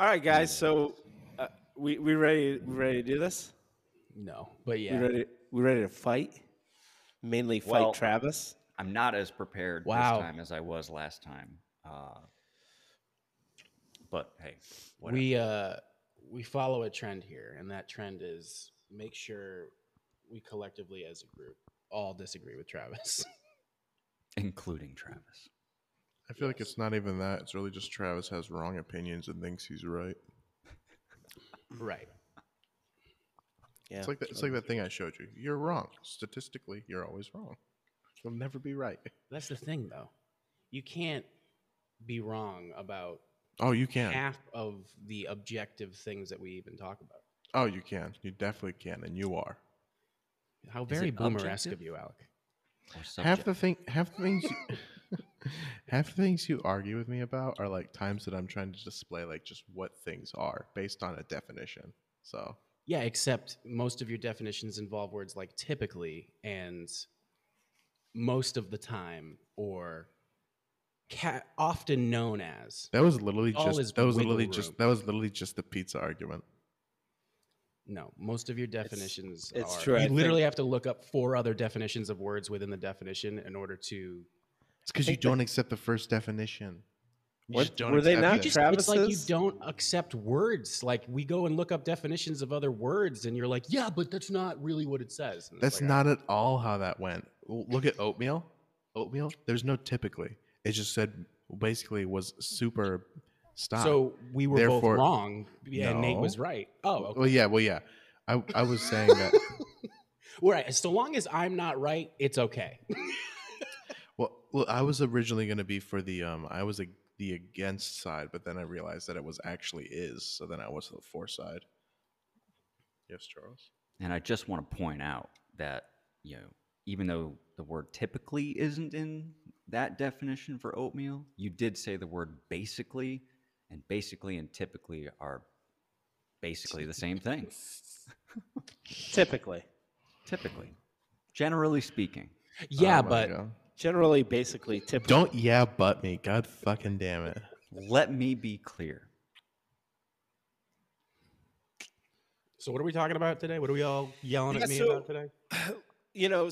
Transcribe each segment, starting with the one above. All right, guys. So we ready to do this? No, but yeah, we ready to fight. Mainly fight Travis. I'm not as prepared this time as I was last time. But hey, whatever. We follow a trend here, and that trend is make sure we collectively as a group all disagree with Travis, including Travis. I feel like it's not even that. It's really just Travis has wrong opinions and thinks he's right. Right. Yeah. It's like that. It's like that thing I showed you. You're wrong. Statistically, you're always wrong. You'll never be right. That's the thing, though. You can't be wrong about half of the objective things that we even talk about. Oh, you can. You definitely can, and you are. How very boomer-esque of you, Alec. Half the things you argue with me about are like times that I'm trying to display like just what things are based on a definition. So yeah, except most of your definitions involve words like typically and most of the time or often known as. That was literally just the pizza argument. No, most of your definitions are true. You literally have to look up 4 other definitions of words within the definition in order to. It's because you don't accept the first definition. It's like you don't accept words. Like we go and look up definitions of other words, and you're like, "Yeah, but that's not really what it says." That's like, not at all how that went. Look at oatmeal. Oatmeal. There's no typically. It just said basically was super. Stop. So we were both wrong. Yeah, no. Nate was right. Oh, okay. Well, yeah. I was saying that. Right. So long as I'm not right, it's okay. well, I was originally going to be for the the against side, but then I realized that it was actually is. So then I was the for side. Yes, Charles. And I just want to point out that even though the word typically isn't in that definition for oatmeal, you did say the word basically. And basically and typically are basically the same thing. Typically. Generally speaking. Yeah, but. Generally, basically, typically. Don't yeah, but me. God fucking damn it. Let me be clear. So what are we talking about today? What are we all yelling at me about today?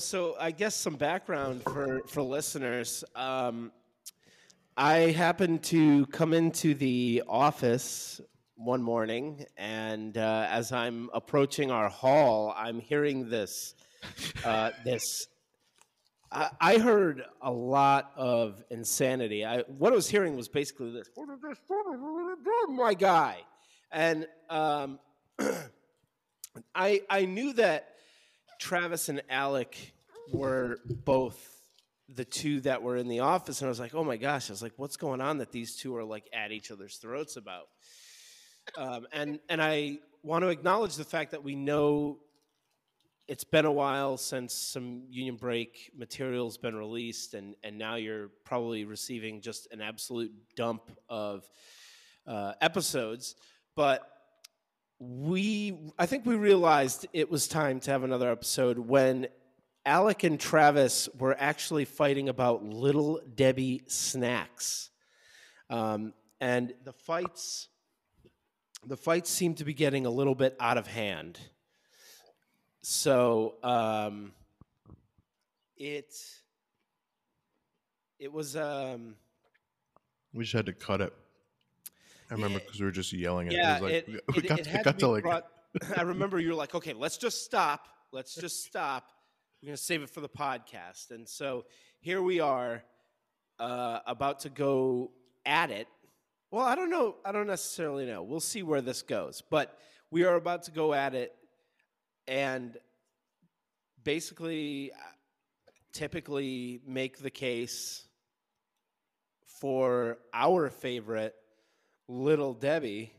So I guess some background for listeners. I happened to come into the office one morning, and as I'm approaching our hall, I'm hearing this. I heard a lot of insanity. What I was hearing was basically this. My guy, and I knew that Travis and Alec were both the two that were in the office, and I was like, oh my gosh, I was like, what's going on that these two are like at each other's throats about? And I want to acknowledge the fact that we know it's been a while since some union break material's been released, and now you're probably receiving just an absolute dump of episodes, but I think we realized it was time to have another episode when Alec and Travis were actually fighting about Little Debbie snacks, and the fights seem to be getting a little bit out of hand. So it was. We just had to cut it. I remember because we were just yelling at it. I remember you were like, okay, let's just stop. Let's just stop. We're going to save it for the podcast. And so here we are about to go at it. Well, I don't know. I don't necessarily know. We'll see where this goes. But we are about to go at it. And basically, typically make the case for our favorite, Little Debbie.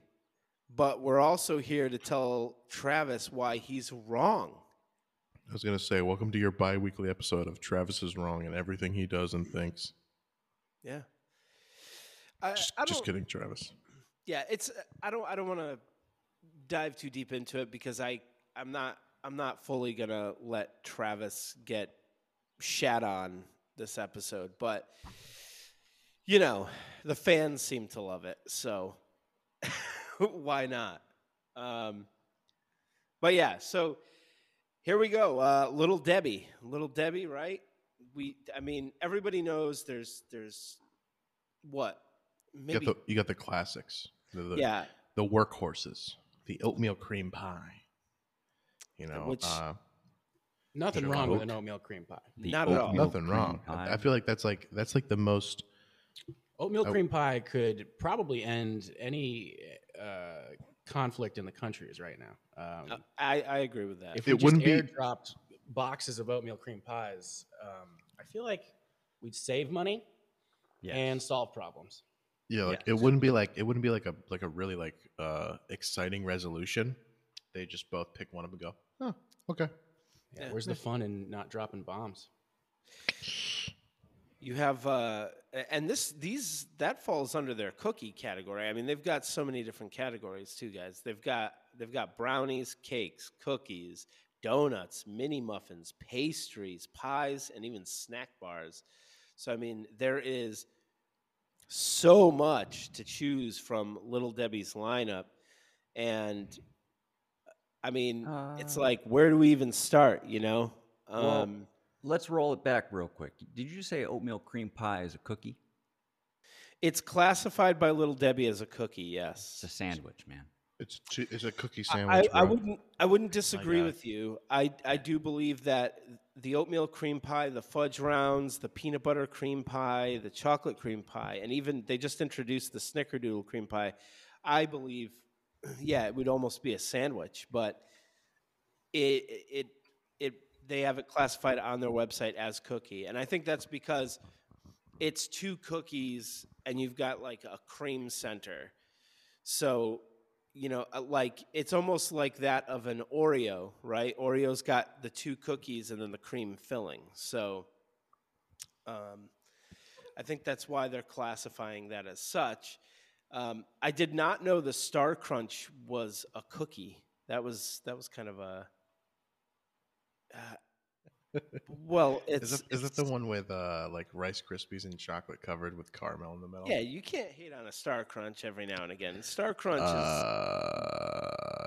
But we're also here to tell Travis why he's wrong. I was going to say, welcome to your bi-weekly episode of Travis is Wrong and Everything He Does and Thinks. Yeah. Just kidding, Travis. Yeah, it's I don't want to dive too deep into it because I'm not fully going to let Travis get shat on this episode, but the fans seem to love it. So why not? But yeah, so here we go. Little Debbie, right? I mean, everybody knows there's what? Maybe you got the classics. The workhorses, the oatmeal cream pie. You know, which nothing wrong with an oatmeal cream pie. Not at all. Nothing wrong. I feel like that's like the most. Oatmeal cream pie could probably end any conflict in the countries right now. I agree with that. If it wouldn't be airdropped boxes of oatmeal cream pies, I feel like we'd save money and solve problems. Yeah, it wouldn't be like a really exciting resolution. They just both pick one of them and go, oh, okay. Yeah, where's the fun in not dropping bombs? You have, and that falls under their cookie category. I mean, they've got so many different categories too, guys. They've got brownies, cakes, cookies, donuts, mini muffins, pastries, pies, and even snack bars. So I mean, there is so much to choose from Little Debbie's lineup, and I mean, it's like, where do we even start? You know. Well, let's roll it back real quick. Did you say oatmeal cream pie is a cookie? It's classified by Little Debbie as a cookie. Yes, it's a sandwich, man. It's a cookie sandwich. I wouldn't disagree with you. I do believe that the oatmeal cream pie, the fudge rounds, the peanut butter cream pie, the chocolate cream pie, and even they just introduced the snickerdoodle cream pie. I believe, yeah, it would almost be a sandwich, but they have it classified on their website as cookie. And I think that's because it's two cookies and you've got like a cream center. So, you know, like it's almost like that of an Oreo, right? Oreo's got the two cookies and then the cream filling. So I think that's why they're classifying that as such. I did not know the Star Crunch was a cookie. That was kind of a... well, it's... Is it the one with, like, Rice Krispies and chocolate covered with caramel in the middle? Yeah, you can't hate on a Star Crunch every now and again. Star Crunch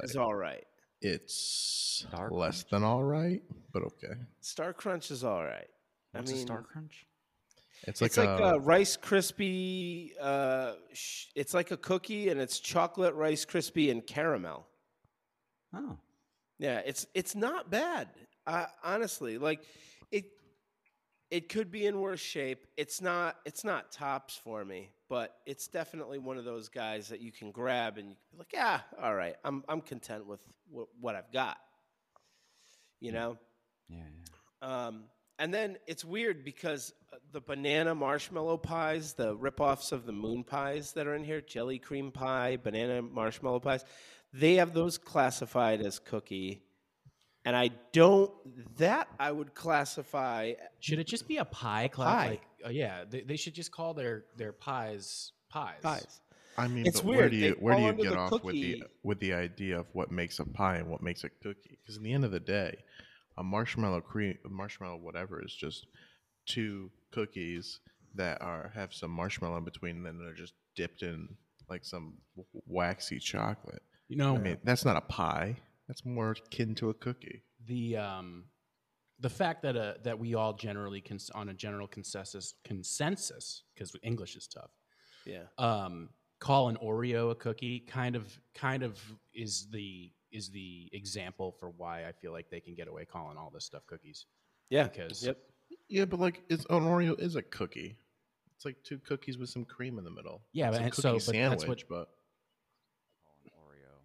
is all right. It's Star less Crunch? Than all right, but okay. Star Crunch is all right. What's a Star Crunch? It's like a Rice Krispie... it's like a cookie, and it's chocolate, Rice Krispie, and caramel. Oh. Yeah, it's not bad. Honestly, like it could be in worse shape. It's not tops for me, but it's definitely one of those guys that you can grab and you can be like, yeah, all right, I'm content with what I've got, you know. Yeah. And then it's weird because the banana marshmallow pies, the ripoffs of the moon pies that are in here, jelly cream pie, banana marshmallow pies, they have those classified as cookie. And I would classify. Should it just be a pie class? Pie. Like, yeah, they should just call their pies. Pies. I mean, it's weird. Where do you get off with the idea of what makes a pie and what makes a cookie? Because in the end of the day, a marshmallow whatever is just two cookies that have some marshmallow in between, and then they're just dipped in like some waxy chocolate. You know, I mean, that's not a pie. That's more akin to a cookie. The fact that we all generally on a general consensus, because English is tough. Yeah. Call an Oreo a cookie kind of is the example for why I feel like they can get away calling all this stuff cookies. Yeah. Because yeah, but like an Oreo is a cookie. It's like two cookies with some cream in the middle. Yeah, it's a cookie sandwich. That's what, but call an Oreo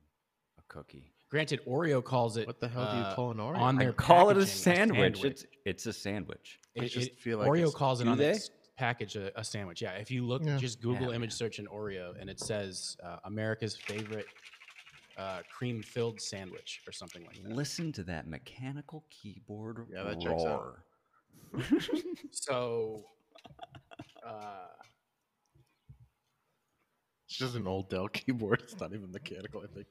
a cookie. Granted, Oreo calls it. What the hell do you call an Oreo? On their call it a sandwich. It's a sandwich. I just feel like Oreo calls it on its package a sandwich. Yeah, if you look, just Google image search an Oreo, and it says America's favorite cream-filled sandwich or something like that. Listen to that mechanical keyboard that roar. So, it's just an old Dell keyboard. It's not even mechanical. I think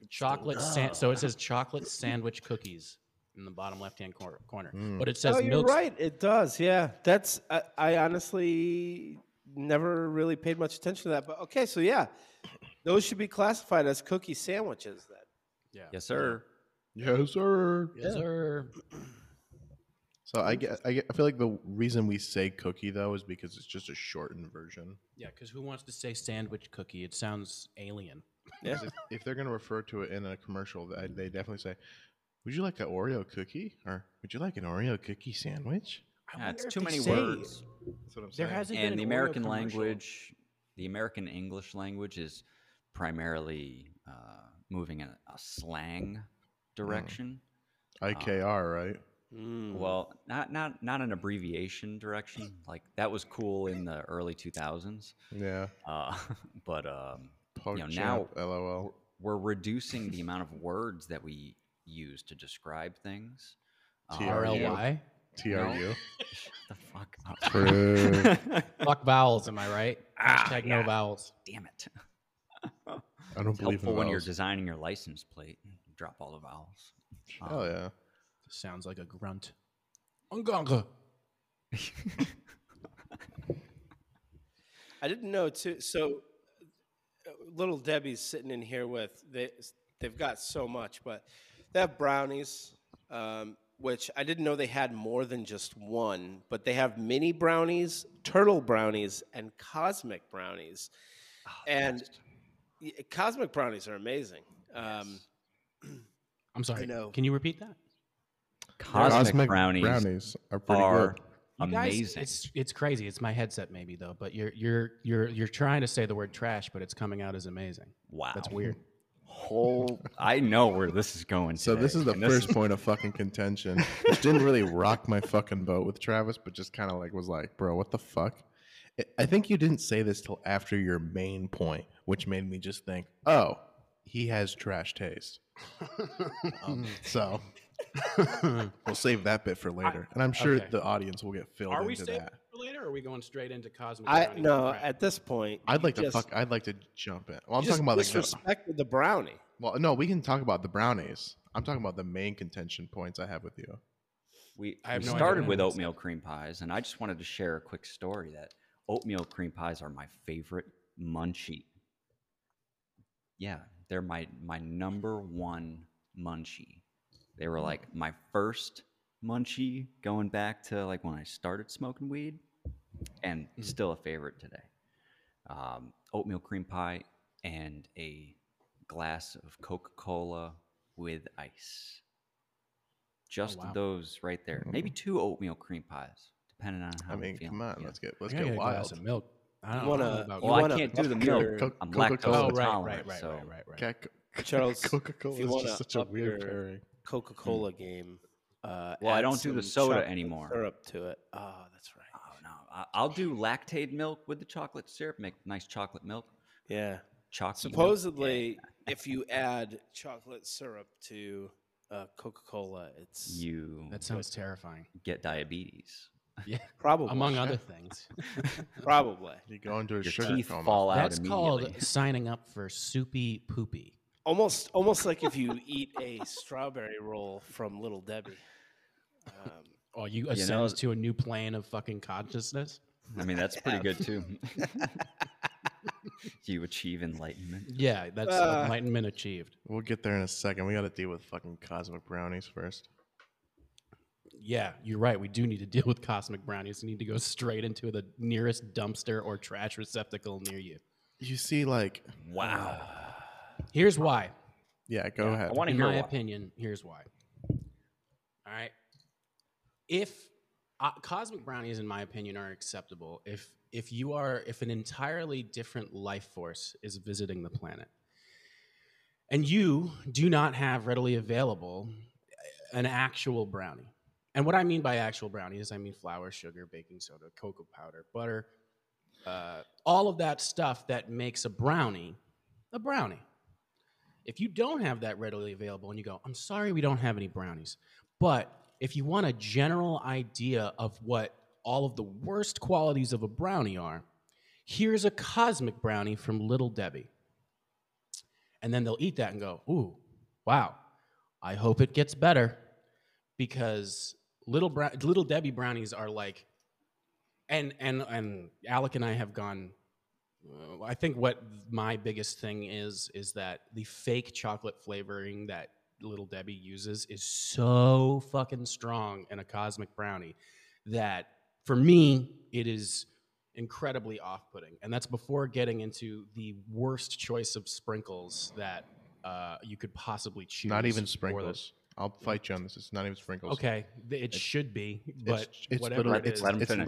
so it says chocolate sandwich cookies in the bottom left-hand corner. Mm. But it says milk. You're right. It does. Yeah. That's. I honestly never really paid much attention to that. But okay. So yeah, Those should be classified as cookie sandwiches then. Yeah. Yes, sir. Yes, sir. Yes, sir. So I feel like the reason we say cookie, though, is because it's just a shortened version. Yeah, because who wants to say sandwich cookie? It sounds alien. Yeah. If they're going to refer to it in a commercial, they definitely say, would you like an Oreo cookie? Or would you like an Oreo cookie sandwich? That's too many words. That's what I'm saying. There hasn't been an Oreo American language, the American English language is primarily moving in a slang direction. IKR, right? Well, not an abbreviation direction. Like that was cool in the early 2000s. Yeah. But now LOL. We're reducing the amount of words that we use to describe things. TRLY? TRU. Shut the fuck up. True. Fuck vowels, am I right? Hashtag no vowels. Damn it. I don't believe in vowels. When you're designing your license plate, drop all the vowels. Oh, yeah. Sounds like a grunt. Ungonga. I didn't know, too. So Little Debbie's sitting in here with, they've got so much, but they have brownies, which I didn't know they had more than just one, but they have mini brownies, turtle brownies, and cosmic brownies. Oh, and cosmic brownies are amazing. Yes. I'm sorry. Can you repeat that? Cosmic brownies are pretty good. Amazing. Guys, it's crazy. It's my headset maybe though, but you're trying to say the word trash, but it's coming out as amazing. Wow. That's weird. I know where this is going. So today. This is the first point of fucking contention. Which didn't really rock my fucking boat with Travis, but just kind of like was like, bro, what the fuck? I think you didn't say this till after your main point, which made me just think, oh, he has trash taste. So we'll save that bit for later, and I'm sure the audience will get filled into that. Are we for later, or are we going straight into cosmic? At this point, I'd like to jump in. Well, I'm talking about the brownie. Well, no, we can talk about the brownies. I'm talking about the main contention points I have with you. We started with oatmeal cream pies, and I just wanted to share a quick story that oatmeal cream pies are my favorite munchie. Yeah, they're my number one munchie. They were like my first munchie going back to like when I started smoking weed, and still a favorite today. Oatmeal cream pie and a glass of Coca-Cola with ice. Just those right there. Maybe 2 oatmeal cream pies, depending on how I'm feeling. Come on, let's get wild. A glass of milk. I can't do the milk. I'm lactose intolerant. Right. Charles, Coca-Cola is just such a weird pairing. Coca-Cola game. Well, I don't do the soda anymore. Syrup to it. Oh, that's right. Oh no, I'll do lactate milk with the chocolate syrup. Make nice chocolate milk. Yeah. Supposedly, if you add chocolate syrup to Coca-Cola, that sounds terrifying. Get diabetes. Yeah, probably. Among other things. Probably. You go into a sugar coma. Fall out. That's called signing up for Soupy Poopy. Almost like if you eat a strawberry roll from Little Debbie. You ascend to a new plane of fucking consciousness. I mean, that's pretty good too. You achieve enlightenment. Yeah, that's enlightenment achieved. We'll get there in a second. We got to deal with fucking cosmic brownies first. Yeah, you're right. We do need to deal with cosmic brownies. You need to go straight into the nearest dumpster or trash receptacle near you. You see, like, wow. Here's why. Yeah, go ahead. I want to hear my opinion. Here's why. All right. If cosmic brownies, in my opinion, are acceptable, if an entirely different life force is visiting the planet, and you do not have readily available an actual brownie, and what I mean by actual brownie is I mean flour, sugar, baking soda, cocoa powder, butter, all of that stuff that makes a brownie a brownie. If you don't have that readily available and you go, I'm sorry we don't have any brownies, but if you want a general idea of what all of the worst qualities of a brownie are, here's a cosmic brownie from Little Debbie. And then they'll eat that and go, ooh, wow, I hope it gets better, because Little Debbie brownies are like, and Alec and I have gone I think what my biggest thing is that the fake chocolate flavoring that Little Debbie uses is so fucking strong in a cosmic brownie that for me, it is incredibly off-putting. And that's before getting into the worst choice of sprinkles that you could possibly choose. Not even sprinkles. I'll fight you on this. It's not even sprinkles. Okay. It should be, but it's whatever it is. Let him finish.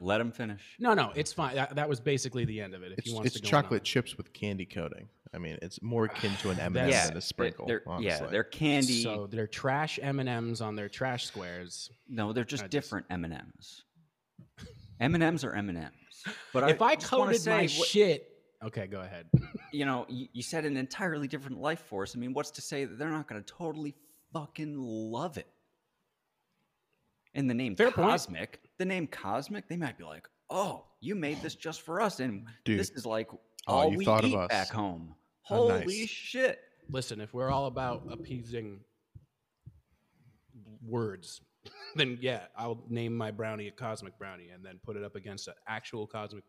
Let him finish. No, it's fine. That was basically the end of it. If you want to go on. It's chocolate chips with candy coating. I mean, it's more akin to an M&M than a sprinkle. They're candy. So they're trash M&Ms on their trash squares. No, they're just different M&Ms. M&Ms are M&Ms. But if I coated my shit... Okay, go ahead. You know, you set an entirely different life for us. I mean, what's to say that they're not going to totally... fucking love it. And the name Cosmic, they might be like, oh, you made this just for us. And dude, this is like all we eat back home. Holy shit. Listen, if we're all about appeasing words, then yeah, I'll name my brownie a Cosmic Brownie and then put it up against an actual Cosmic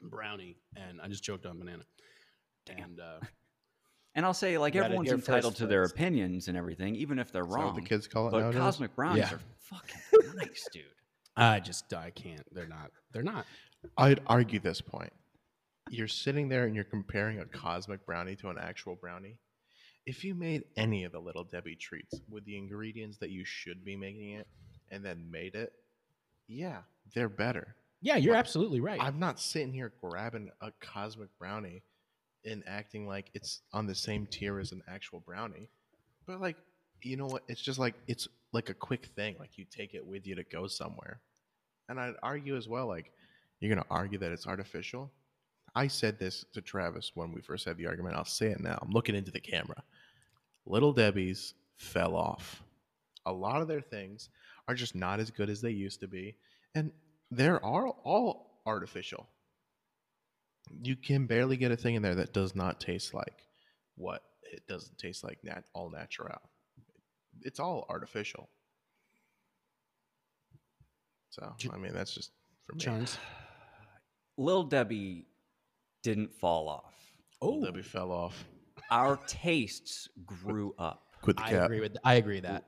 Brownie. And I just choked on banana. Damn. And I'll say, like, everyone's entitled to their opinions and everything, even if they're wrong. That's what the kids call it nowadays. But Cosmic Brownies are fucking nice, dude. I can't. They're not. I'd argue this point. You're sitting there and you're comparing a Cosmic Brownie to an actual brownie. If you made any of the Little Debbie treats with the ingredients that you should be making it and then made it, yeah, they're better. Yeah, you're absolutely right. I'm not sitting here grabbing a Cosmic Brownie and acting like it's on the same tier as an actual brownie. But, like, you know what? It's just like, it's like a quick thing. Like, you take it with you to go somewhere. And I'd argue as well, like, you're going to argue that it's artificial. I said this to Travis when we first had the argument. I'll say it now. I'm looking into the camera. Little Debbie's fell off. A lot of their things are just not as good as they used to be. And they're all artificial. You can barely get a thing in there that does not taste like what it doesn't taste like all natural. It's all artificial. So, I mean, that's just for me. Charles. Little Debbie didn't fall off. Oh. Little Debbie fell off. Our tastes grew up. Quit the cap. I agree with that.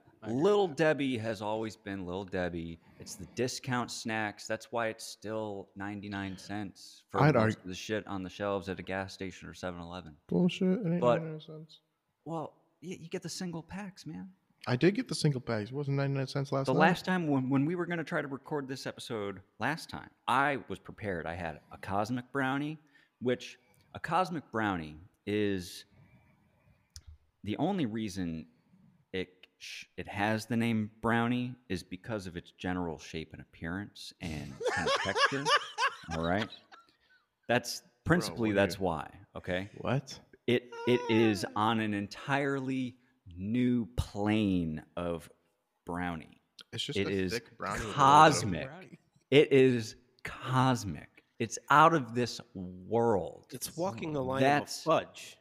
Debbie has always been Little Debbie. It's the discount snacks. That's why it's still 99 cents for most of the shit on the shelves at a gas station or 7-Eleven. Bullshit. It ain't 99 cents. Well, you get the single packs, man. I did get the single packs. It wasn't 99 cents last time. The last time when we were going to try to record this episode last time, I was prepared. I had a Cosmic Brownie, which a Cosmic Brownie is the only reason it has the name brownie is because of its general shape and appearance and kind of texture. All right, that's principally why. Okay, what it is on an entirely new plane of brownie. It's just thick brownie. Cosmic. It is cosmic. It's out of this world. It's walking the line of fudge.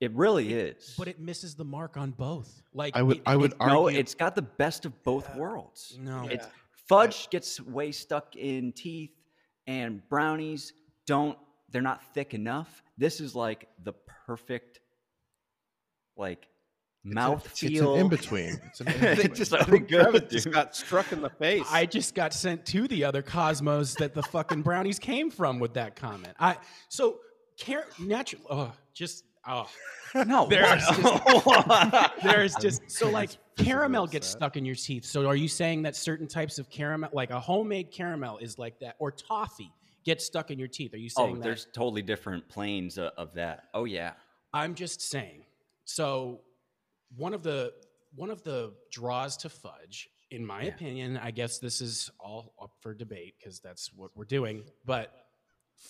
It really is, but it misses the mark on both. Like I would argue, no, it's got the best of both worlds. No, it's fudge gets way stuck in teeth, and brownies don't. They're not thick enough. This is like the perfect, like mouthfeel. It's in between. It's an in between. It's just really good. Just got struck in the face. I just got sent to the other cosmos that the fucking brownies came from with that comment. Caramel gets stuck in your teeth. So are you saying that certain types of caramel, like a homemade caramel, is like that, or toffee gets stuck in your teeth? Are you saying that? There's totally different planes of that. Oh yeah. I'm just saying. So one of the draws to fudge, in my opinion, I guess this is all up for debate because that's what we're doing. But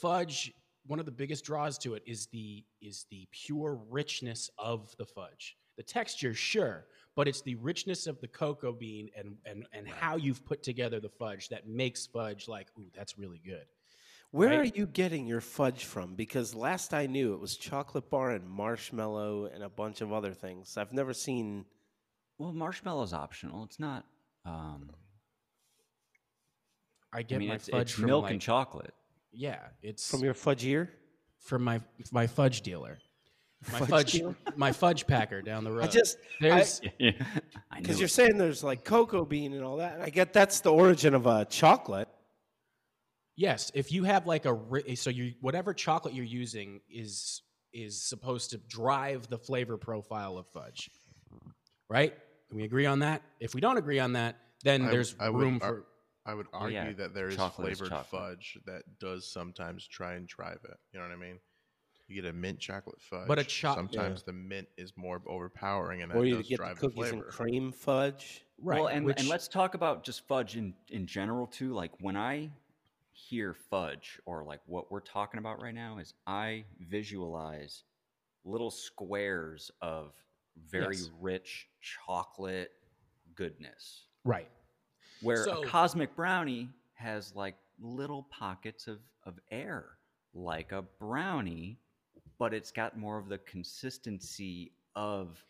fudge. One of the biggest draws to it is the pure richness of the fudge. The texture, sure, but it's the richness of the cocoa bean and how you've put together the fudge that makes fudge like, ooh, that's really good. Where are you getting your fudge from? Because last I knew, it was chocolate bar and marshmallow and a bunch of other things. I've never seen... Well, marshmallow's optional. It's not... I get my fudge from milk and chocolate. Yeah, it's from your fudgier. From my fudge dealer. My fudge packer down the road. Because you're saying there's like cocoa bean and all that, and I get that's the origin of a chocolate. Yes, if you have like whatever chocolate you're using is supposed to drive the flavor profile of fudge, right? Can we agree on that? If we don't agree on that, then I would argue that there is flavored fudge that does sometimes try and drive it. You know what I mean? You get a mint chocolate fudge. But sometimes the mint is more overpowering, and that does drive the flavor. Or you get cookies and cream fudge, right? Well, and let's talk about just fudge in general too. Like when I hear fudge, or like what we're talking about right now, is I visualize little squares of very rich chocolate goodness, right? Where a cosmic brownie has like little pockets of air, like a brownie. But it's got more of the consistency of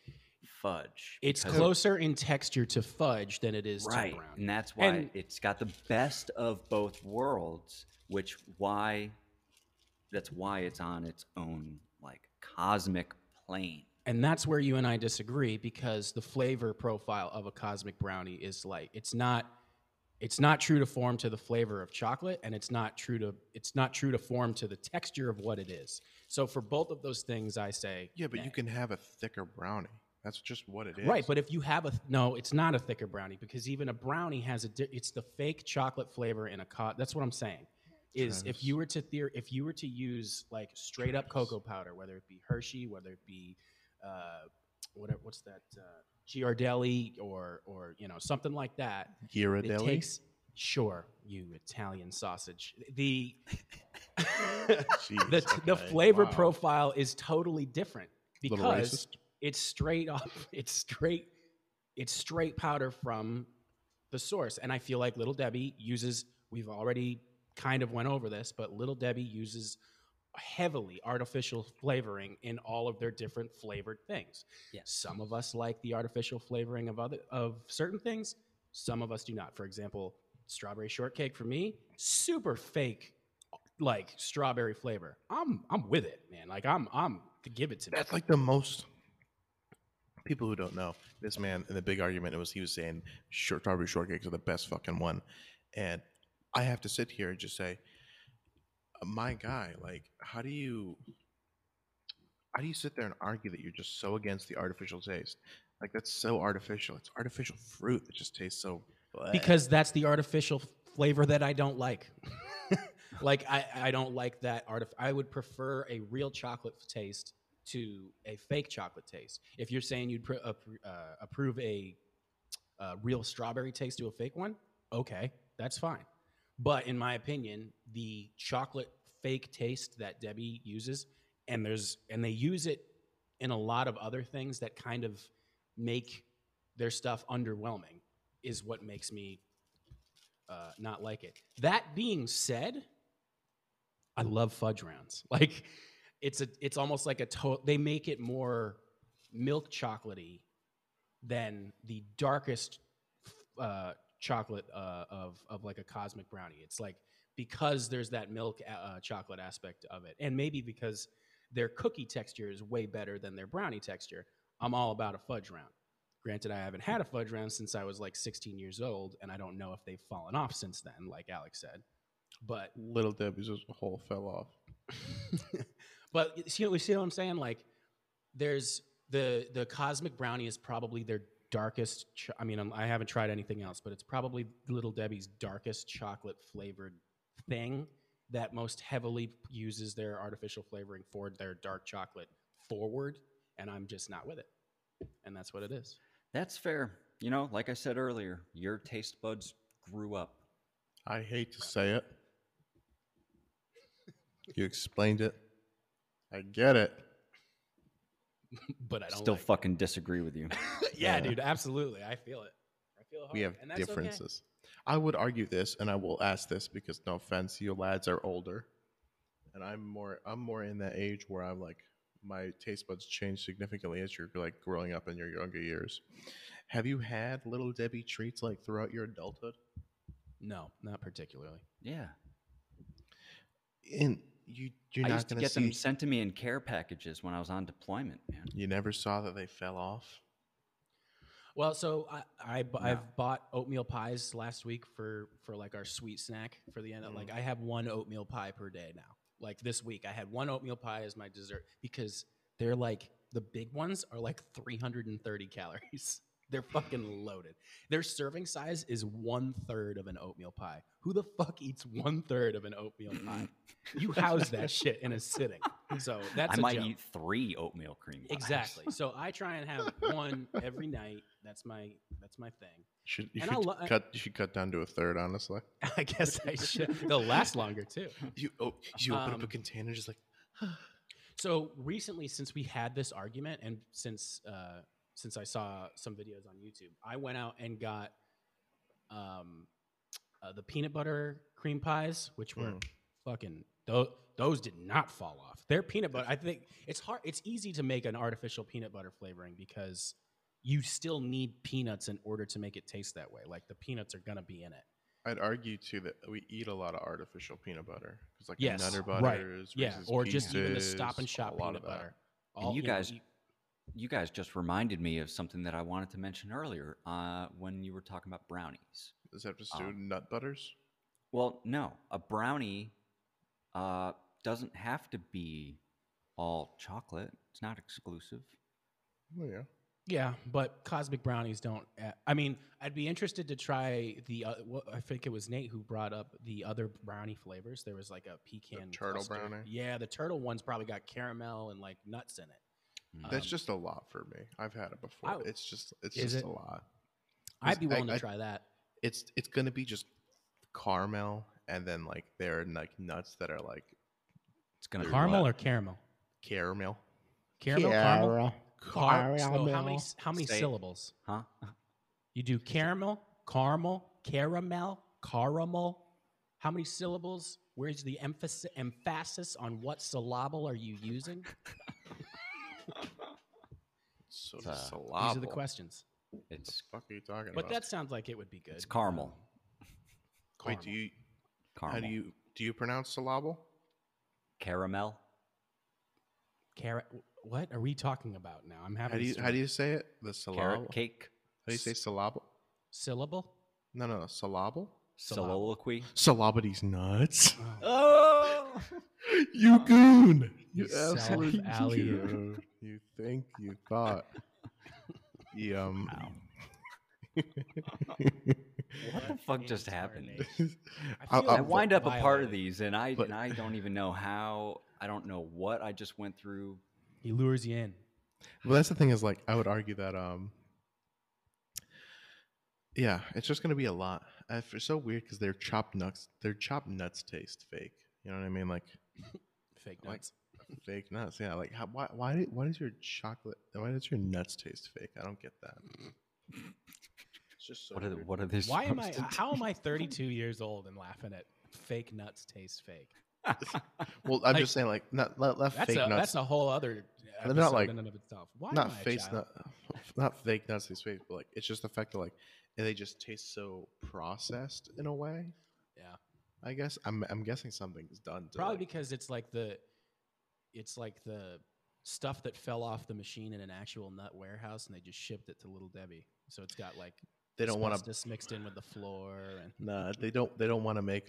fudge. It's closer in texture to fudge than it is to brownie. Right, and that's why it's got the best of both worlds, that's why it's on its own like cosmic plane. And that's where you and I disagree, because the flavor profile of a cosmic brownie is like it's not true to form to the flavor of chocolate, and it's not true to form to the texture of what it is. So for both of those things, I say you can have a thicker brownie. That's just what it is. Right, but if you have no, it's not a thicker brownie, because even a brownie has it's the fake chocolate flavor in a that's what I'm saying. Is Travis. if you were to use like straight up cocoa powder, whether it be Hershey, whether it be Ghirardelli or something like that. Ghirardelli? You Italian sausage. The the flavor profile is totally different, because it's straight powder from the source. And I feel like Little Debbie uses, we've already kind of went over this, but Little Debbie uses heavily artificial flavoring in all of their different flavored things. Yes. Some of us like the artificial flavoring of certain things. Some of us do not. For example, strawberry shortcake for me, super fake, like strawberry flavor. I'm with it, man. Like I'm to give it to me. That's like the most people who don't know this man. In the big argument, he was saying strawberry shortcakes are the best fucking one, and I have to sit here and just say, my guy, like, how do you sit there and argue that you're just so against the artificial taste? Like, that's so artificial. It's artificial fruit that just tastes so bleh. Because that's the artificial flavor that I don't like. Like, I don't like that. I would prefer a real chocolate taste to a fake chocolate taste. If you're saying you'd approve a real strawberry taste to a fake one, okay, that's fine. But in my opinion, the chocolate fake taste that Debbie uses, and they use it in a lot of other things that kind of make their stuff underwhelming, is what makes me not like it. That being said, I love fudge rounds. Like it's almost like they make it more milk chocolatey than the darkest chocolate of like a cosmic brownie. It's like, because there's that milk chocolate aspect of it, and maybe because their cookie texture is way better than their brownie texture. I'm all about a fudge round. Granted, I haven't had a fudge round since I was like 16 years old, and I don't know if they've fallen off since then, like Alec said. But Little Debbie's just a whole fell off. But see what I'm saying? Like, there's the cosmic brownie is probably their darkest. I mean, I haven't tried anything else, but it's probably Little Debbie's darkest chocolate flavored thing that most heavily uses their artificial flavoring for their dark chocolate forward, and I'm just not with it. And that's what it is. That's fair. You know, like I said earlier, your taste buds grew up. I hate to say it. You explained it. I get it. But I don't still like fucking disagree with you. Yeah, dude, absolutely. I feel it. I feel it hard. We have differences. Okay. I would argue this, and I will ask this because, no offense, you lads are older, and I'm more in that age where I'm like, my taste buds change significantly as you're like growing up in your younger years. Have you had Little Debbie treats like throughout your adulthood? No, not particularly. Yeah. And you're not going to get them sent to me in care packages when I was on deployment, man. You never saw that they fell off? Well, so I've bought oatmeal pies last week for like our sweet snack for the end. Of, like I have one oatmeal pie per day now. Like this week, I had one oatmeal pie as my dessert because they're like the big ones are like 330 calories. They're fucking loaded. Their serving size is 1/3 of an oatmeal pie. Who the fuck eats 1/3 of an oatmeal pie? You house that shit in a sitting. So that's I might eat 3 oatmeal cream pies. Exactly. So I try and have one every night. That's my thing. You should cut down to 1/3, honestly. I guess I should. They'll last longer too. You open up a container just like. So recently, since we had this argument, and since I saw some videos on YouTube, I went out and got the peanut butter cream pies, which were fucking, those did not fall off. They're peanut butter. I think it's hard. It's easy to make an artificial peanut butter flavoring because you still need peanuts in order to make it taste that way. Like the peanuts are going to be in it. I'd argue, too, that we eat a lot of artificial peanut butter. Because like the Nutter Butters, or Pieces, just even the Stop and Shop peanut butter. And you guys just reminded me of something that I wanted to mention earlier when you were talking about brownies. Does that have to do with nut butters? Well, no. A brownie doesn't have to be all chocolate. It's not exclusive. Oh, yeah. Yeah, but cosmic brownies don't... I mean, I'd be interested to try the... I think it was Nate who brought up the other brownie flavors. There was like a pecan... The turtle custard. Brownie? Yeah, the turtle one's probably got caramel and like nuts in it. That's just a lot for me. I've had it before. It's just a lot. I'd be willing to try that. It's gonna be just caramel, and then like there are like nuts that are like it's gonna caramel or caramel. Caramel. Caramel. Caramel. Caramel. So how many syllables? Huh? You do caramel, caramel, caramel, caramel. How many syllables? Where's the emphasis on what syllable are you using? So these are the questions. It's what the fuck are you talking about? But that sounds like it would be good. It's caramel. Wait, caramel. Do you pronounce syllable? Caramel. What are we talking about now? I'm having. How do you say it? The syllable. Carrot cake. How do you say syllable? Syllable. No, syllable. Soliloquy. Syllabity's nuts. Oh. You goon. You absolute goon. You think you thought. What the fuck just happened? I wind up a part of these, and I don't even know how. I don't know what I just went through. He lures you in. Well, that's the thing is, like, I would argue that, yeah, it's just going to be a lot. It's so weird because their chopped nuts. Their chopped nuts taste fake. You know what I mean? Like fake nuts. Like, fake nuts. Yeah. Like how, why does your chocolate? Why does your nuts taste fake? I don't get that. It's just so weird. What are this? Why am I? How am I 32 years old and laughing at fake nuts taste fake? Well, I'm like, just saying like not fake nuts. That's a whole other. They're not like in and of itself. Why not fake nuts? Not fake nuts taste fake, but like it's just the fact that like. And they just taste so processed in a way. Yeah, I guess I'm guessing something's done. To probably like, because it's like the stuff that fell off the machine in an actual nut warehouse, and they just shipped it to Little Debbie. So it's got like they don't want to mixed in with the floor. And they don't want to make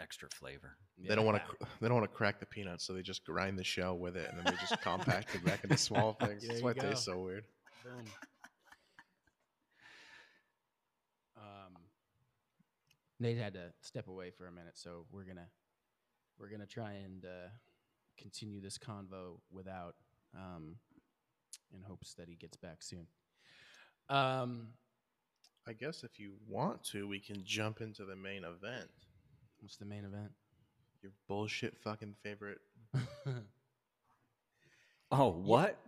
extra flavor. They don't want to crack the peanuts, so they just grind the shell with it, and then they just compact it back into small things. That's why it tastes so weird. Boom. Nate had to step away for a minute, so we're gonna try and continue this convo without, in hopes that he gets back soon. I guess if you want to, we can jump into the main event. What's the main event? Your bullshit fucking favorite. Oh, what?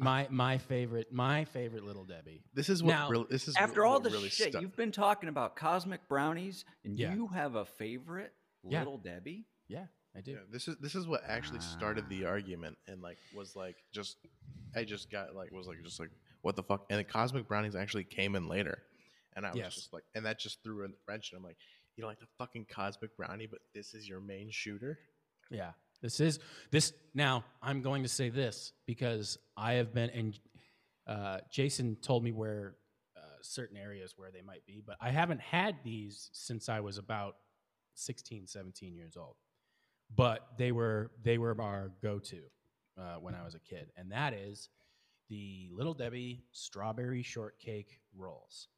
Yeah. My favorite Little Debbie. This is what now, this is after all the really shit you've been talking about cosmic brownies, and you have a favorite Little Debbie. Yeah, I do. Yeah, this is what actually started the argument, and like was like just I just got like was like just like what the fuck, and the cosmic brownies actually came in later, and I was just like, and that just threw a wrench, and I'm like, you don't like the fucking cosmic brownie, but this is your main shooter. Yeah. This is. Now, I'm going to say this because I have been, and Jason told me where certain areas where they might be, but I haven't had these since I was about 16, 17 years old. But they were our go-to when I was a kid, and that is the Little Debbie strawberry shortcake rolls.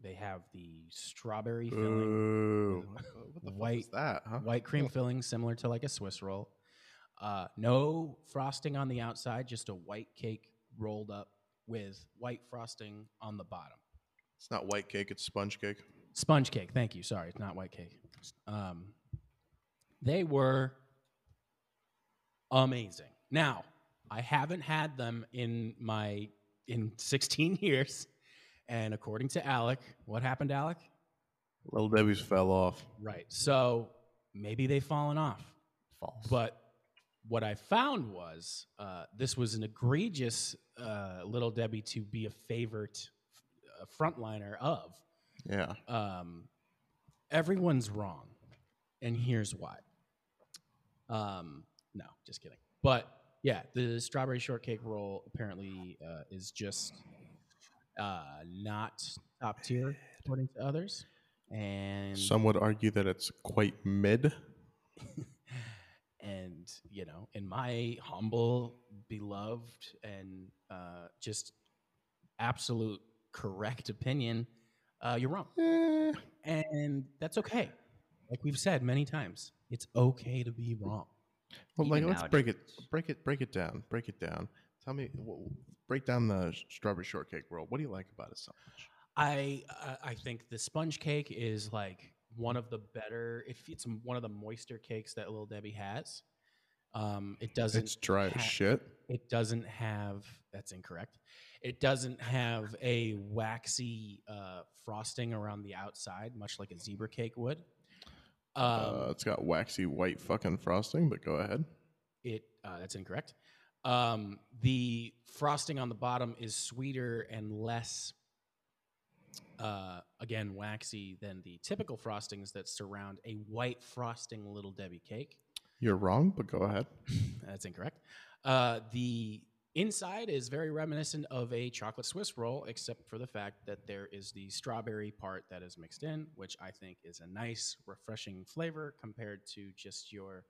They have the strawberry filling, white cream filling, similar to like a Swiss roll. No frosting on the outside, just a white cake rolled up with white frosting on the bottom. It's not white cake; it's sponge cake. Sponge cake. Thank you. Sorry, it's not white cake. They were amazing. Now, I haven't had them in 16 years. And according to Alec, what happened, Alec? Little Debbie's fell off. Right. So maybe they've fallen off. False. But what I found was this was an egregious Little Debbie to be a favorite frontliner of. Yeah. Everyone's wrong, and here's why. No, just kidding. But yeah, the strawberry shortcake roll apparently is just not top tier according to others, and some would argue that it's quite mid. And you know, in my humble, beloved, and just absolute correct opinion, you're wrong. And that's okay. Like we've said many times, it's okay to be wrong. Well, like, let's break it down. Tell me, break down the strawberry shortcake roll. What do you like about it so much? I think the sponge cake is like one of the better. It's one of the moister cakes that Little Debbie has. It doesn't. It's dry as shit. It doesn't have. That's incorrect. It doesn't have a waxy frosting around the outside, much like a zebra cake would. It's got waxy white fucking frosting, but go ahead. That's incorrect. The frosting on the bottom is sweeter and less, again, waxy than the typical frostings that surround a white frosting Little Debbie cake. You're wrong, but go ahead. That's incorrect. The inside is very reminiscent of a chocolate Swiss roll, except for the fact that there is the strawberry part that is mixed in, which I think is a nice, refreshing flavor compared to just your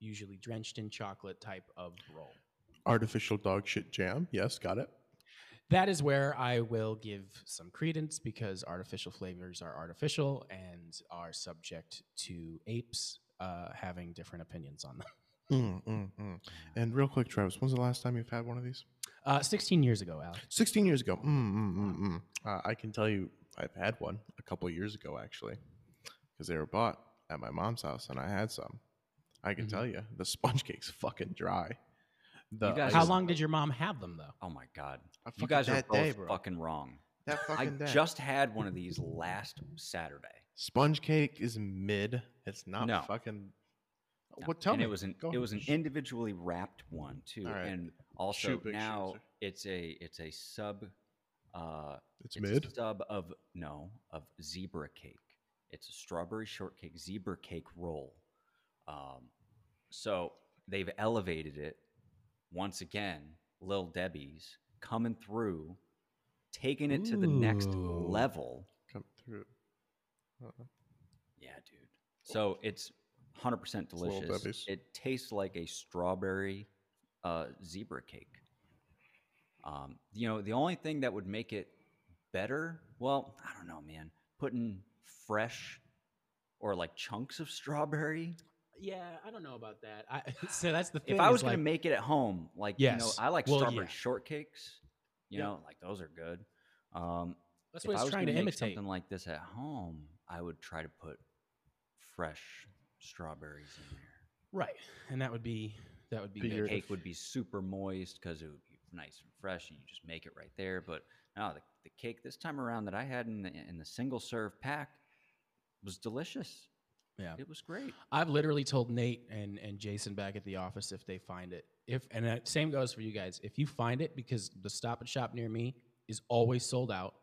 usually drenched in chocolate type of roll. Artificial dog shit jam. Yes, got it. That is where I will give some credence because artificial flavors are artificial and are subject to apes having different opinions on them. And real quick, Travis, when's the last time you've had one of these? 16 years ago, Alec. 16 years ago. I can tell you I've had one a couple of years ago, actually, because they were bought at my mom's house, and I had some. I can tell you, the sponge cake's fucking dry. How long did your mom have them, though? Oh, my God. You guys are both fucking wrong. I just had one of these last Saturday. Sponge cake is mid. It's not fucking... No. Well, tell me. It was an individually wrapped one too, right. And also it's a sub. It's mid? A sub of zebra cake. It's a strawberry shortcake zebra cake roll. So they've elevated it once again. Little Debbie's coming through, taking it to the next level. Come through. Yeah, dude. So it's 100% delicious. It tastes like a strawberry zebra cake. The only thing that would make it better, well, I don't know, man. Putting fresh or like chunks of strawberry. Yeah, I don't know about that. So that's the thing. If I was going to make it at home, like, I like strawberry shortcakes. You know, like those are good. That's what I was trying to imitate. Something like this at home, I would try to put fresh strawberries in there, right? And that would be the cake would be super moist because it would be nice and fresh, and you just make it right there. But no, the cake this time around that I had in the single serve pack was delicious. Yeah, it was great. I've literally told Nate and Jason back at the office if they find it, and that same goes for you guys. If you find it, because the Stop and Shop near me is always sold out,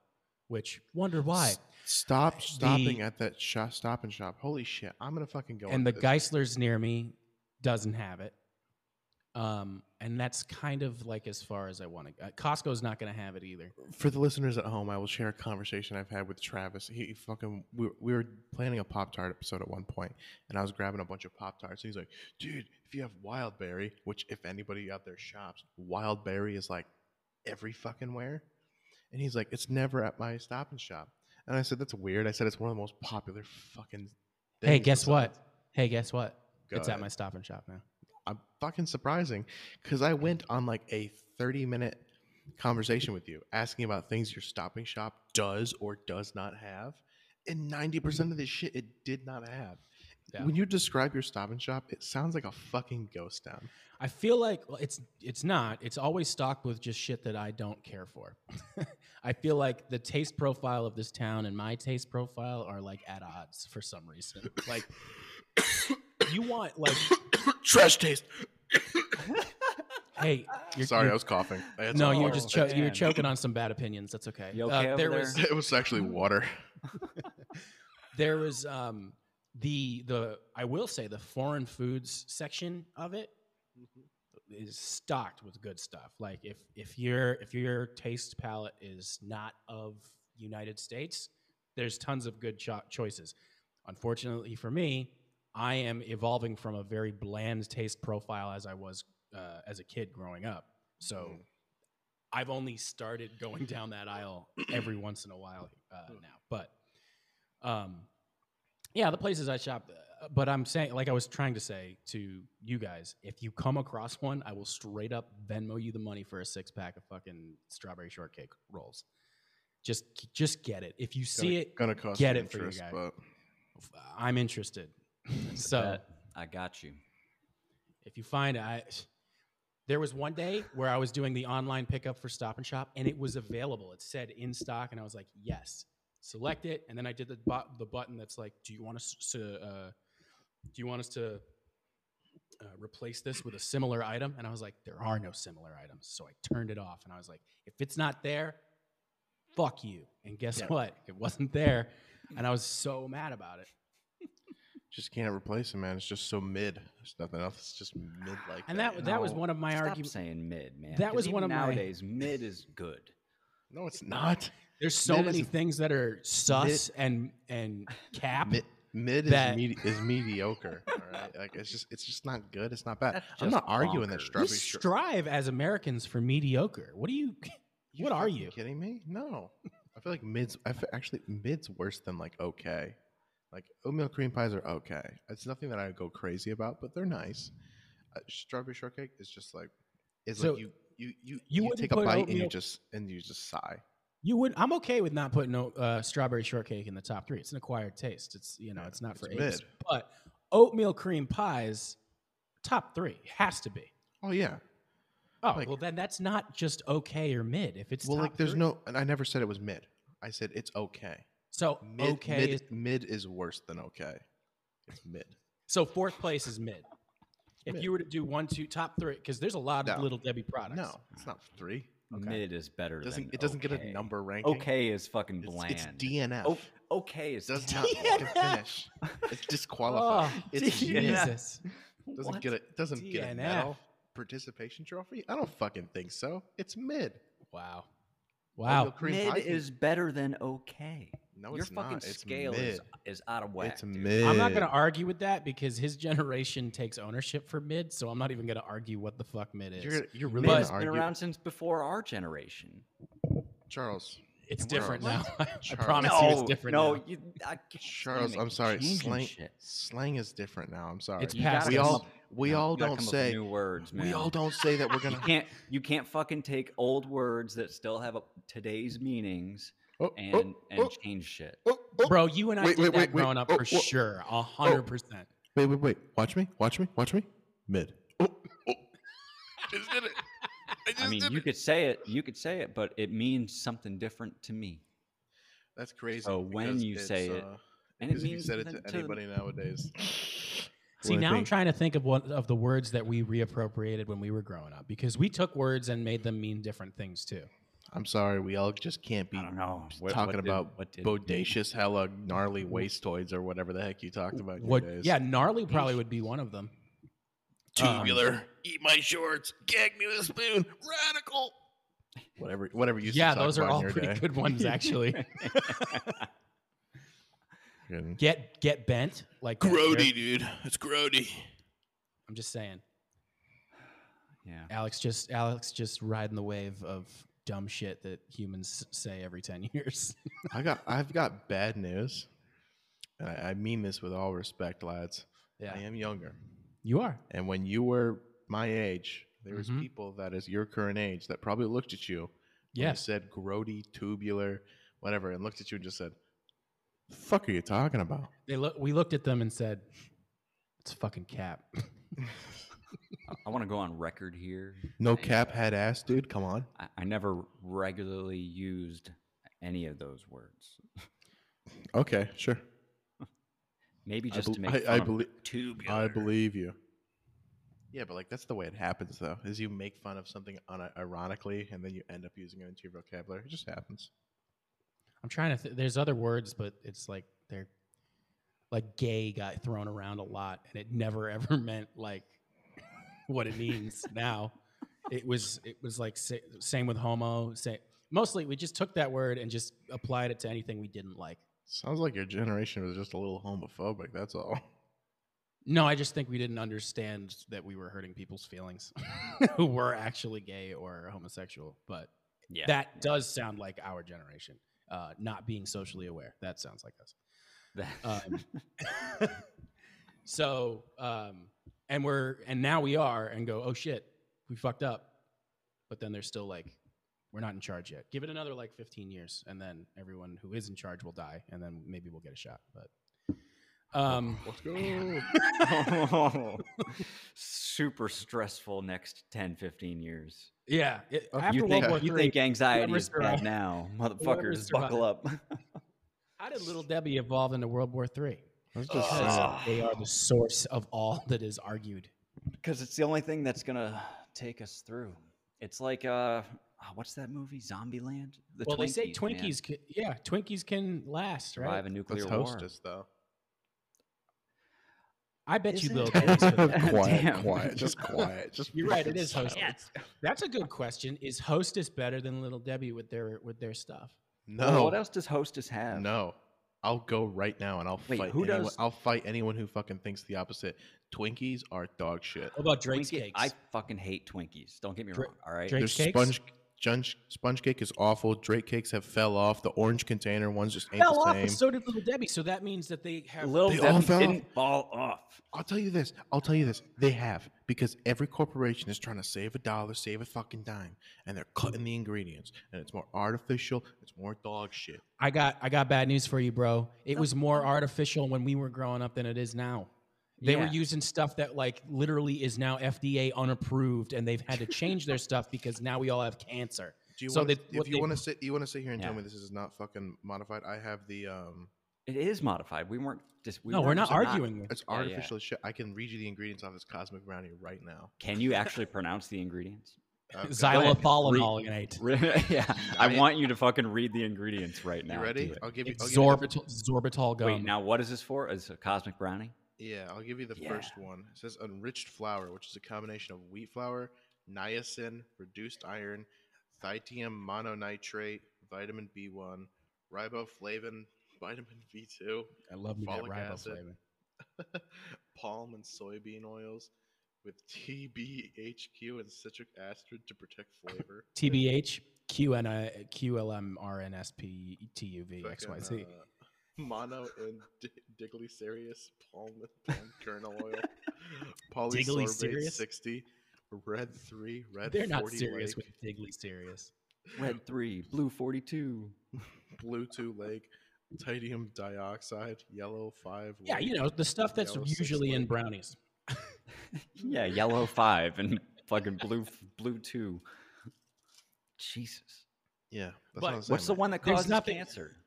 which wonder why. Stopping at that Stop and Shop. Holy shit, I'm going to fucking go. And the Geisler's near me doesn't have it. And that's kind of like as far as I want to go. Costco's not going to have it either. For the listeners at home, I will share a conversation I've had with Travis. We were planning a Pop-Tart episode at one point, and I was grabbing a bunch of Pop-Tarts. And he's like, dude, if you have Wild Berry, which if anybody out there shops, Wild Berry is like every fucking where. And he's like, it's never at my Stop and Shop. And I said, that's weird. I said, it's one of the most popular fucking things. Hey, guess what? Go it's ahead. At my Stop and Shop now. I'm fucking surprising because I went on like a 30-minute conversation with you asking about things your Stop and Shop does or does not have, and 90% of this shit it did not have. Yeah. When you describe your Stop and Shop, it sounds like a fucking ghost town. I feel like it's not. It's always stocked with just shit that I don't care for. I feel like the taste profile of this town and my taste profile are like at odds for some reason. Like you want like. Trash taste. Hey, sorry, I was coughing. No, you were just you were choking on some bad opinions. That's okay. You okay it was actually water. There was the I will say the foreign foods section of it is stocked with good stuff. Like if your taste palette is not of United States, there's tons of good choices. Unfortunately for me, I am evolving from a very bland taste profile as I was as a kid growing up. So I've only started going down that aisle every once in a while now. But yeah, the places I shop. But I'm saying, like I was trying to say to you guys, if you come across one, I will straight up Venmo you the money for a 6-pack of fucking strawberry shortcake rolls. Just get it. If you see it, get it for you guys. But... I'm interested. So I got you. If you find there was one day where I was doing the online pickup for Stop and Shop, and it was available. It said in stock, and I was like, yes, select it. And then I did the button that's like, do you want us to replace this with a similar item? And I was like, there are no similar items. So I turned it off, and I was like, if it's not there, fuck you. And guess what? It wasn't there, and I was so mad about it. Just can't replace him, man. It's just so mid. There's nothing else. It's just mid like and that. And that was one of my arguments. Stop saying mid, man. That was one of nowadays, mid is good. No, it's not. There's so many things that are sus and cap. Mid is mediocre. All right? Like it's just not good. It's not bad. I'm not arguing that strawberry. We strive as Americans for mediocre. What are you? What are you kidding me? No, I feel like mid's worse than like okay. Like oatmeal cream pies are okay. It's nothing that I go crazy about, but they're nice. Strawberry shortcake is just like you take a bite and you just sigh. You would. I'm okay with not putting strawberry shortcake in the top three. It's an acquired taste. It's it's not for apes. But oatmeal cream pies, top three has to be. Oh yeah. Oh like, well, then that's not just okay or mid. If it's top three. And I never said it was mid. I said it's okay. So mid is worse than okay. It's mid. So fourth place is mid. If you were to do 1, 2, top three, because there's a lot of Little Debbie products. No, it's not three. Okay. Mid is better. It doesn't get a number ranking. Okay is fucking bland. It's DNF. Okay is does not get a finish. It's disqualified. Oh, it's Jesus. Doesn't get a medal participation trophy. I don't fucking think so. It's mid. Wow. Mid is better than okay. No, your fucking not. Scale is out of whack. It's mid. I'm not going to argue with that because his generation takes ownership for mid, so I'm not even going to argue what the fuck mid is. You're really going to argue. It's been around since before our generation. Charles. It's different now. I promise you it's different now. Charles, I'm sorry. Slang is different now. I'm sorry. It's past. We all don't say new words, man. We all don't say that we're gonna. You can't fucking take old words that still have today's meanings and change shit, bro. You and I did that growing up for sure, 100%. Wait! Watch me. Mid. Just did it. You could say it, but it means something different to me. That's crazy. So when you say it, and it means said it to anybody nowadays. See, now I'm trying to think of one of the words that we reappropriated when we were growing up because we took words and made them mean different things too. I'm sorry, we all just can't be talking about bodacious, hella gnarly wastoids or whatever the heck you talked about. Nowadays. Yeah, gnarly probably would be one of them. Tubular, eat my shorts, gag me with a spoon, radical. Whatever you. Yeah, those are all pretty good ones, actually. Get bent, like grody, dude. It's grody. I'm just saying. Yeah. Alex just riding the wave of dumb shit that humans say every 10 years. I've got bad news. And I mean this with all respect, lads. Yeah. I am younger. You are. And when you were my age, there was people that is your current age that probably looked at you and said grody, tubular, whatever, and looked at you and just said, "The fuck are you talking about?" We looked at them and said, "It's a fucking cap." I want to go on record here. No cap, head ass, dude. Come on. I never regularly used any of those words. Okay, sure. Maybe just to make fun of tubular. I believe you. Yeah, but like that's the way it happens, though, is you make fun of something ironically, and then you end up using it into your vocabulary. It just happens. I'm trying to. There's other words, but it's like they're like gay got thrown around a lot, and it never ever meant like what it means now. It was like same with homo. Mostly we just took that word and just applied it to anything we didn't like. Sounds like your generation was just a little homophobic, that's all. No, I just think we didn't understand that we were hurting people's feelings who were actually gay or homosexual. But that does sound like our generation, not being socially aware. That sounds like us. And now we are and go, "Oh shit, we fucked up." But then they're still like, "We're not in charge yet. Give it another like 15 years and then everyone who is in charge will die and then maybe we'll get a shot." But let's go. Super stressful next 10, 15 years. Yeah. After World War III, you think anxiety is bad now. Motherfuckers, buckle up. How did Little Debbie evolve into World War III? Because they are the source of all that is argued. Because it's the only thing that's going to take us through. It's like, what's that movie? Zombieland? They say Twinkies can, Twinkies can last, right? Survive a nuclear war. Hostess, though. I bet you Bill Gates for that. Quiet. Just you're right, it is Hostess. Yeah. That's a good question. Is Hostess better than Little Debbie with their stuff? No. Well, what else does Hostess have? No. I'll go right now and I'll fight anyone who fucking thinks the opposite. Twinkies are dog shit. What about Drake's cakes? I fucking hate Twinkies. Don't get me wrong. All right. Drake's cakes? Sponge cake is awful. Drake cakes have fell off. The orange container ones just ain't the same. Off, so did Little Debbie. So that means that they have Little Debbie didn't fall off. I'll tell you this. They have, because every corporation is trying to save a dollar, save a fucking dime, and they're cutting the ingredients. And it's more artificial. It's more dog shit. I got bad news for you, bro. It was more artificial when we were growing up than it is now. They were using stuff that like literally is now FDA unapproved, and they've had to change their stuff because now we all have cancer. You want to sit here and tell me this is not fucking modified? I have the. It is modified. We're not arguing. It's artificial shit. I can read you the ingredients on this cosmic brownie right now. Can you actually pronounce the ingredients? Xylopholinol. I want you to fucking read the ingredients right now. You ready? I'll give you Zorbital gum. Wait, now what is this for? Is it a cosmic brownie? Yeah, I'll give you the first one. It says enriched flour, which is a combination of wheat flour, niacin, reduced iron, titanium mononitrate, vitamin B1, riboflavin, vitamin B2. I love that riboflavin. Palm and soybean oils with TBHQ and citric acid to protect flavor. TBH, QLMRNSPTUVXYZ. Mono and Diggly Serious palm kernel oil, Polysorbate 60, Red 3, Red 40. They're not serious with Diggly Serious. Red 3, Blue 42. Blue 2 Lake, Titanium Dioxide, Yellow 5. Yeah, lake, the stuff that's usually in brownies. Yeah, Yellow 5 and fucking Blue 2. Jesus. Yeah. But what's the one that causes cancer?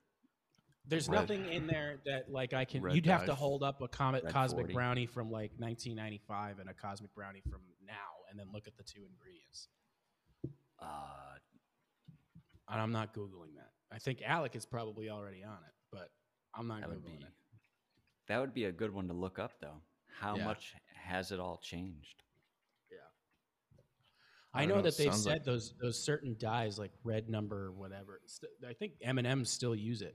There's nothing in there that like I can. You'd have to hold up a cosmic brownie from like 1995 and a cosmic brownie from now, and then look at the two ingredients. And I'm not Googling that. I think Alec is probably already on it, but I'm not Googling it. That would be a good one to look up, though. How much has it all changed? Yeah. I know that they said like those certain dyes, like red number or whatever. I think M&M's still use it.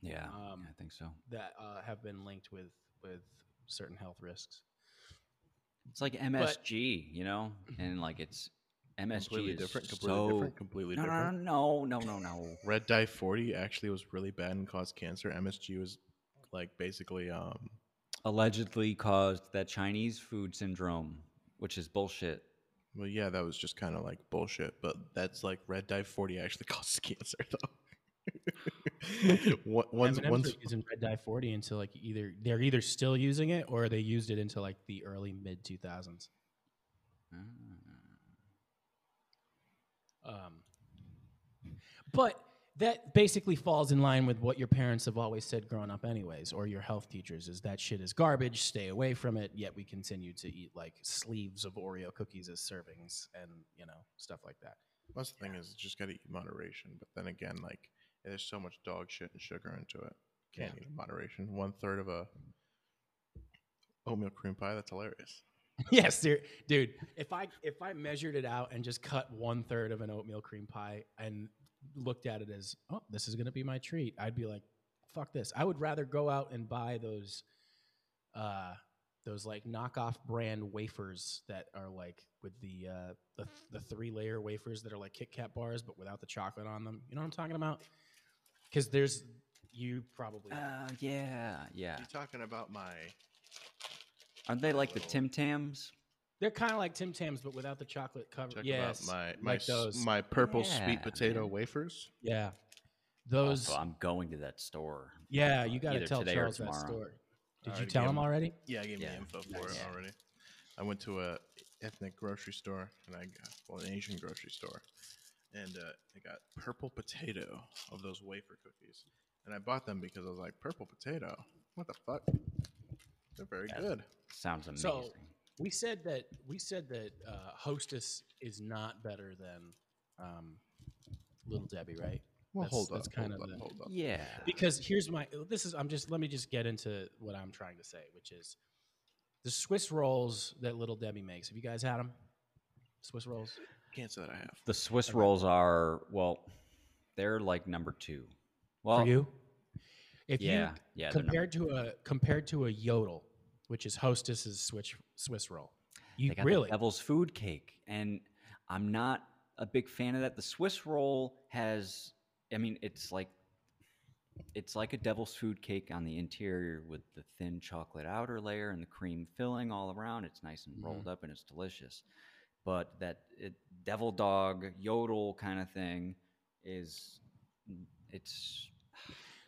Yeah, I think so. That have been linked with certain health risks. It's like MSG, but, you know? And like it's... MSG completely is different, completely different. No. Red Dye 40 actually was really bad and caused cancer. MSG was like basically allegedly caused that Chinese food syndrome, which is bullshit. Well, yeah, that was just kind of like bullshit, but that's like Red Dye 40 actually causes cancer though. One's using Red Dye 40 until like either they're still using it or they used it into like the early mid 2000s. But that basically falls in line with what your parents have always said growing up anyways, or your health teachers, is that shit is garbage, stay away from it, yet we continue to eat like sleeves of Oreo cookies as servings and, you know, stuff like that. Plus the thing is, just gotta eat moderation, but then again, like, there's so much dog shit and sugar into it. Can't eat in moderation. 1/3 of a oatmeal cream pie, that's hilarious. Yes, dude. If I measured it out and just cut 1/3 of an oatmeal cream pie and looked at it as, oh, this is gonna be my treat, I'd be like, fuck this. I would rather go out and buy those like knockoff brand wafers that are like with the 3-layer wafers that are like Kit Kat bars but without the chocolate on them. You know what I'm talking about? Because there's you probably. Yeah. You're talking about my. Aren't they like the Tim Tams? They're kind of like Tim Tams, but without the chocolate cover. Check yes, my purple sweet potato wafers. Yeah, those. Oh, so I'm going to that store. Yeah, you got to tell Charles that story. Did you tell him already? Yeah, I gave him the info for it already. I went to an ethnic grocery store, and I got an Asian grocery store, and I got purple potato of those wafer cookies, and I bought them because I was like, purple potato, what the fuck? They're very good. Sounds amazing. So we said that Hostess is not better than Little Debbie, right? Well, hold up. Yeah. Because here's my. Let me just get into what I'm trying to say, which is the Swiss rolls that Little Debbie makes. Have you guys had them? Swiss rolls. Can't say that I have. The Swiss rolls are they're like number 2. Well, for you. If you compared to a Yodel, which is Hostess's Swiss roll, you really Devil's Food Cake, and I'm not a big fan of that. The Swiss roll has, I mean, it's like a Devil's Food Cake on the interior with the thin chocolate outer layer and the cream filling all around. It's nice and rolled up and it's delicious, but that Devil Dog Yodel kind of thing is.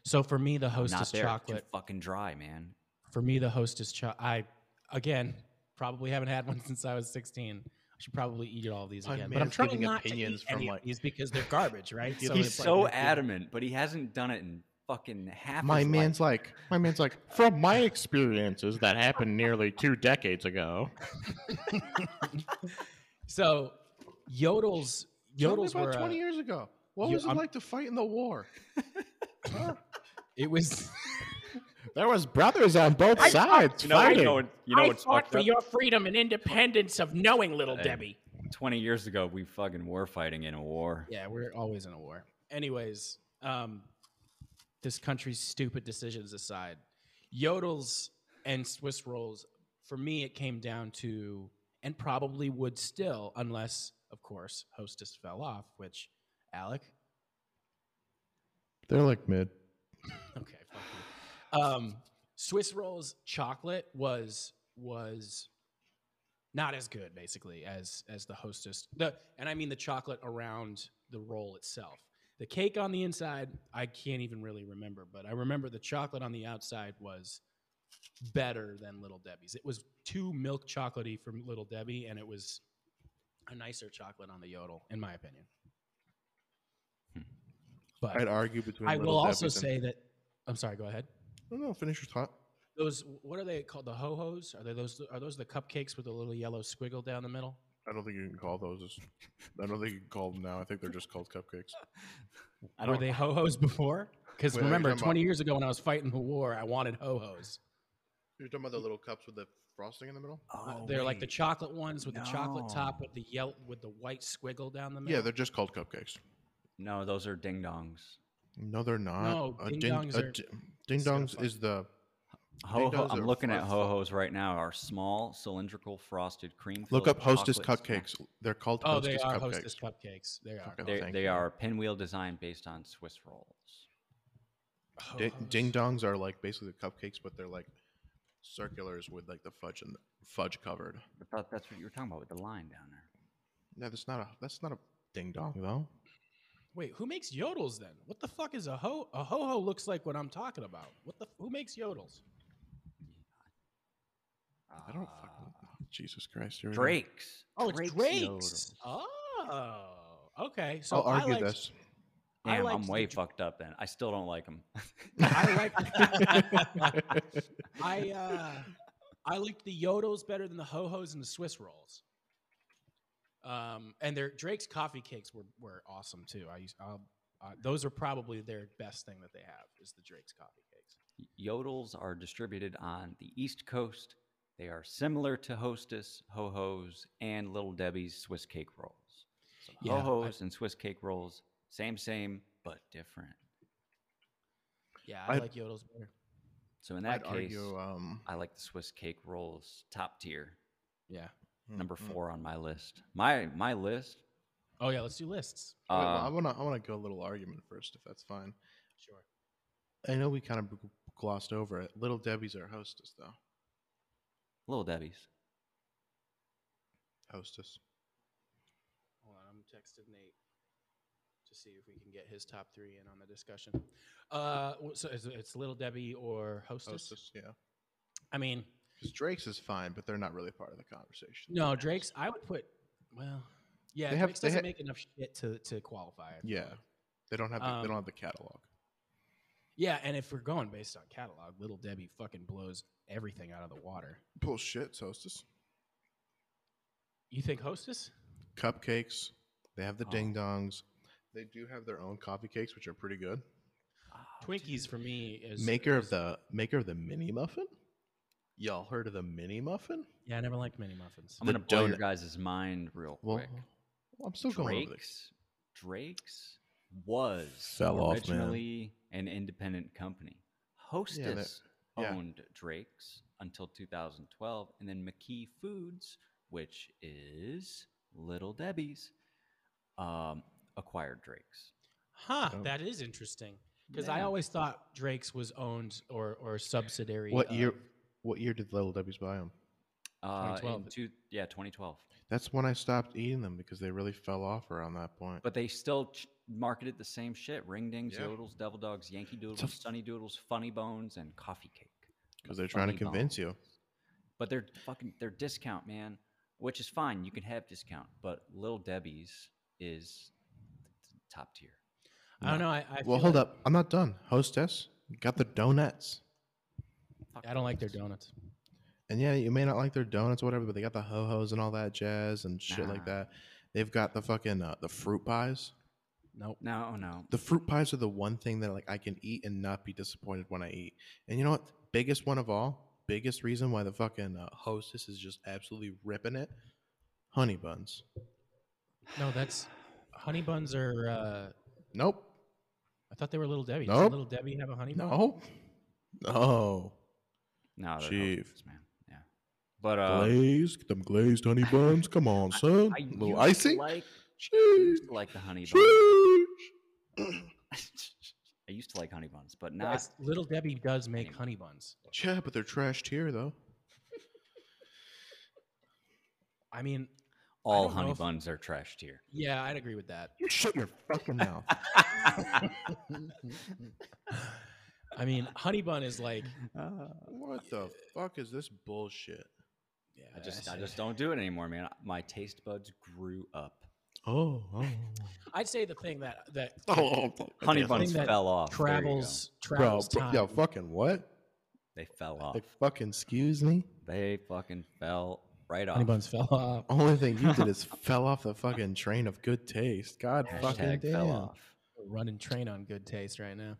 So for me, the Hostess chocolate it's fucking dry, man. For me, the Hostess chocolate. I probably haven't had one since I was 16. I should probably eat all these again. But I'm trying not to eat any of these because they're garbage, right? So he's so adamant, but he hasn't done it in fucking half. My man's like, from my experiences that happened nearly 2 decades ago. So Yodels were about 20 years ago. What was it like to fight in the war? It was. There was brothers on both sides fighting. I fought for your freedom and independence of knowing, Little Debbie. 20 years ago, we fucking were fighting in a war. Yeah, we're always in a war. Anyways, this country's stupid decisions aside, Yodels and Swiss rolls, for me, it came down to, and probably would still, unless, of course, Hostess fell off, which, Alec? They're like mid. Okay, fuck you. Swiss rolls chocolate was not as good, basically, as the Hostess. And I mean the chocolate around the roll itself. The cake on the inside, I can't even really remember, but I remember the chocolate on the outside was better than Little Debbie's. It was too milk chocolatey from Little Debbie, and it was a nicer chocolate on the Yodel, in my opinion. But I'd argue between. I will also say that. I'm sorry. Go ahead. No, finish your thought. Those. What are they called? The ho-hos? Are those the cupcakes with the little yellow squiggle down the middle? I don't think you can call those. I don't think you can call them now. I think they're just called cupcakes. Were they ho-hos before? Because remember, 20 years ago when I was fighting the war, I wanted ho-hos. You're talking about the little cups with the frosting in the middle? Oh, they're like the chocolate ones with the chocolate top with the with the white squiggle down the middle. Yeah, they're just called cupcakes. No, those are ding-dongs. No, they're not. No, ding-dongs is the... Ho-ho, I'm looking at ho-hos right now. Are small cylindrical frosted cream. Look up Hostess cupcakes. Snack. They're called Hostess cupcakes. Oh, they are cupcakes. Hostess cupcakes. They are. They are pinwheel design based on Swiss rolls. Ding dongs are like basically cupcakes, but they're like circulars with like the fudge and fudge covered. I thought that's what you were talking about with the line down there. No, that's not a ding dong though. Wait, who makes yodels then? What the fuck is a ho? A ho-ho looks like what I'm talking about. Who makes yodels? I don't fucking know. Jesus Christ. Drake's. Oh, it's Drake's. Yodels. Oh, okay. So I'll argue this. Damn, I'm way fucked up then. I still don't like them. I liked the yodels better than the ho-hos and the Swiss rolls. And their Drake's coffee cakes were awesome too. Those are probably their best thing that they have is the Drake's coffee cakes. Yodels are distributed on the East Coast. They are similar to Hostess, Ho-Ho's, and Little Debbie's Swiss cake rolls. So Ho-Ho's and Swiss cake rolls, same, but different. Yeah, I like yodels better. So in that case, I like the Swiss cake rolls top tier. Yeah. Number 4 on my list. My list. Oh yeah, let's do lists. I wanna go a little argument first, if that's fine. Sure. I know we kind of glossed over it. Little Debbie's our Hostess, though. Little Debbie's. Hostess. Hold on, I'm texting Nate to see if we can get his top 3 in on the discussion. So it's Little Debbie or Hostess. Hostess, yeah. I mean. Because Drake's is fine, but they're not really part of the conversation. No, Drake's, I would put, well, yeah, Drake's doesn't make enough shit to qualify. Yeah, they don't have the catalog. Yeah, and if we're going based on catalog, Little Debbie fucking blows everything out of the water. Bullshit, Hostess. You think Hostess? Cupcakes. They have the ding-dongs. They do have their own coffee cakes, which are pretty good. Twinkies for me is... Maker of the mini muffin? Y'all heard of the mini muffin? Yeah, I never liked mini muffins. I'm going to blow your guys' mind real quick. Well, I'm still going over this. Drake's was originally an independent company. Hostess owned Drake's until 2012, and then McKee Foods, which is Little Debbie's, acquired Drake's. Huh, that is interesting. Because I always thought Drake's was owned or subsidiary. What year did Little Debbie's buy them? 2012. 2012. That's when I stopped eating them because they really fell off around that point. But they still marketed the same shit. Ring Dings, Yodels, Devil Dogs, Yankee Doodles, Sunny Doodles, Funny Bones, and Coffee Cake. Because they're trying to convince you. But they're discount, man, which is fine. You can have discount. But Little Debbie's is top tier. No. I don't know. Well, hold up. I'm not done. Hostess got the donuts. I don't like their donuts. And yeah, you may not like their donuts or whatever, but they got the ho-hos and all that jazz and shit like that. They've got the fucking the fruit pies. Nope. No. The fruit pies are the one thing that like I can eat and not be disappointed when I eat. And you know what? Biggest one of all, biggest reason why the fucking Hostess is just absolutely ripping it, honey buns. No, that's... honey buns are... Nope. I thought they were Little Debbie. Nope. Does Little Debbie have a honey bun? No. No, Chief. Hostess, man. Yeah. But glazed honey buns. Come on, son. A little icing. I used to like the honey buns. I used to like honey buns, but not. Yes, Little Debbie does make honey buns. Yeah, but they're trashed here, though. I mean, all honey buns are trashed here. Yeah, I'd agree with that. You shut your fucking mouth. I mean, honey bun is like, what the fuck is this bullshit? Yeah, I just don't do it anymore, man. My taste buds grew up. Oh. I'd say the thing that honey buns fell off. Travels. Bro, fucking what? They fell off. They fucking fell right off. Honey buns fell off. Only thing you did is fell off the fucking train of good taste. God hashtag fucking damn. Fell off. Running train on good taste right now.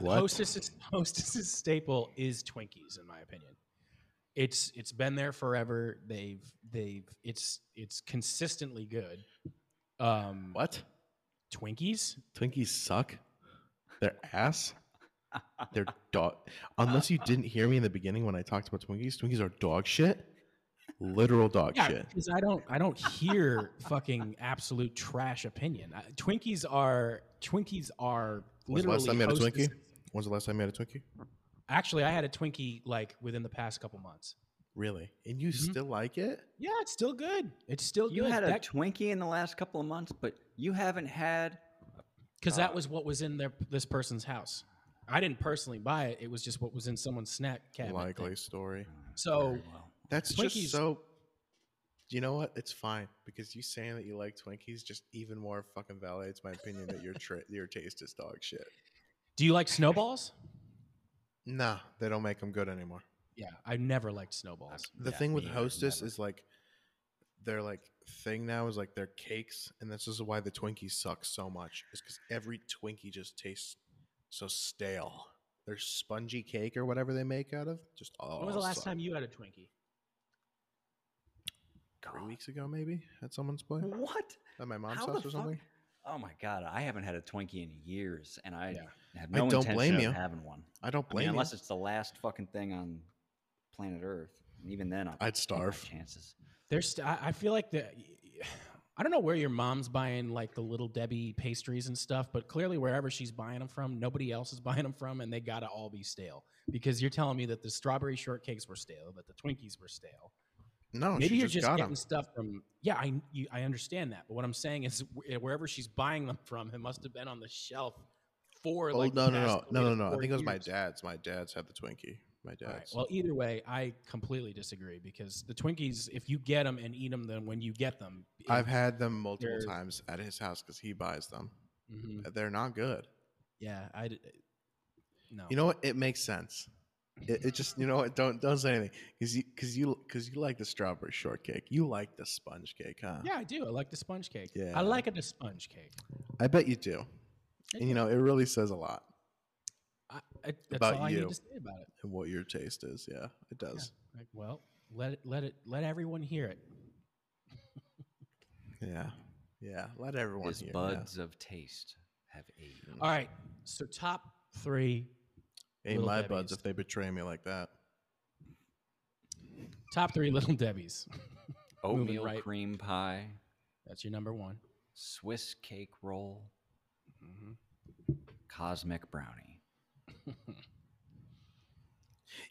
Hostess's staple is Twinkies, in my opinion. It's been there forever. It's consistently good. What? Twinkies? Twinkies suck. They're ass. They're dog. Unless you didn't hear me in the beginning when I talked about Twinkies, Twinkies are dog shit. Literal dog shit. Because I don't hear fucking absolute trash opinion. Twinkies are literally. When's the last time you had a Twinkie? When's the last time you had a Twinkie? Actually, I had a Twinkie like within the past couple months. Really? And you still like it? Yeah, it's still good. It's still good. You had a Twinkie in the last couple of months, but you haven't had. Because that was what was in this person's house. I didn't personally buy it. It was just what was in someone's snack cabinet. Likely story. So that's Twinkies. Just so. You know what? It's fine because you saying that you like Twinkies just even more fucking validates my opinion that your taste is dog shit. Do you like snowballs? Nah, they don't make them good anymore. Yeah, I never liked snowballs. The thing with Hostess is like their like thing now is like their cakes, and this is why the Twinkies suck so much. Is because every Twinkie just tastes so stale. Their spongy cake or whatever they make out of just all. When was the last time you had a Twinkie? 3 weeks ago, maybe at someone's place. What? At my mom's house or something. Oh my God, I haven't had a Twinkie in years, and I have no intention of having one. I don't blame you. Unless it's the last fucking thing on planet Earth. And even then, I'd starve. Chances. I feel like I don't know where your mom's buying like the Little Debbie pastries and stuff, but clearly wherever she's buying them from, nobody else is buying them from, and they gotta all be stale. Because you're telling me that the strawberry shortcakes were stale, that the Twinkies were stale. No, maybe you're just getting stuff from. Yeah, I understand that, but what I'm saying is wherever she's buying them from, it must have been on the shelf for. Oh, like no! I think it was my dad's. My dad's had the Twinkie. My dad's. Right. Well, either way, I completely disagree because the Twinkies, if you get them and eat them, then when you get them, I've had them multiple times at his house because he buys them. Mm-hmm. They're not good. Yeah, no. You know what? It makes sense. It just, you know what, don't say anything because you like the strawberry shortcake. You like the sponge cake, huh? Yeah, I do. I like the sponge cake. Yeah. I like the sponge cake. I bet you do. And, you know, it really says a lot that's all I need to say about it. And what your taste is. Yeah, it does. Yeah. Like, well, let everyone hear it. Yeah, let everyone hear it. His buds of taste have aged. All right, so top three. Ain't my Debbie's. Buds if they betray me like that. Top three Little Debbie's. Oatmeal cream pie. That's your number one. Swiss cake roll. Mm-hmm. Cosmic brownie.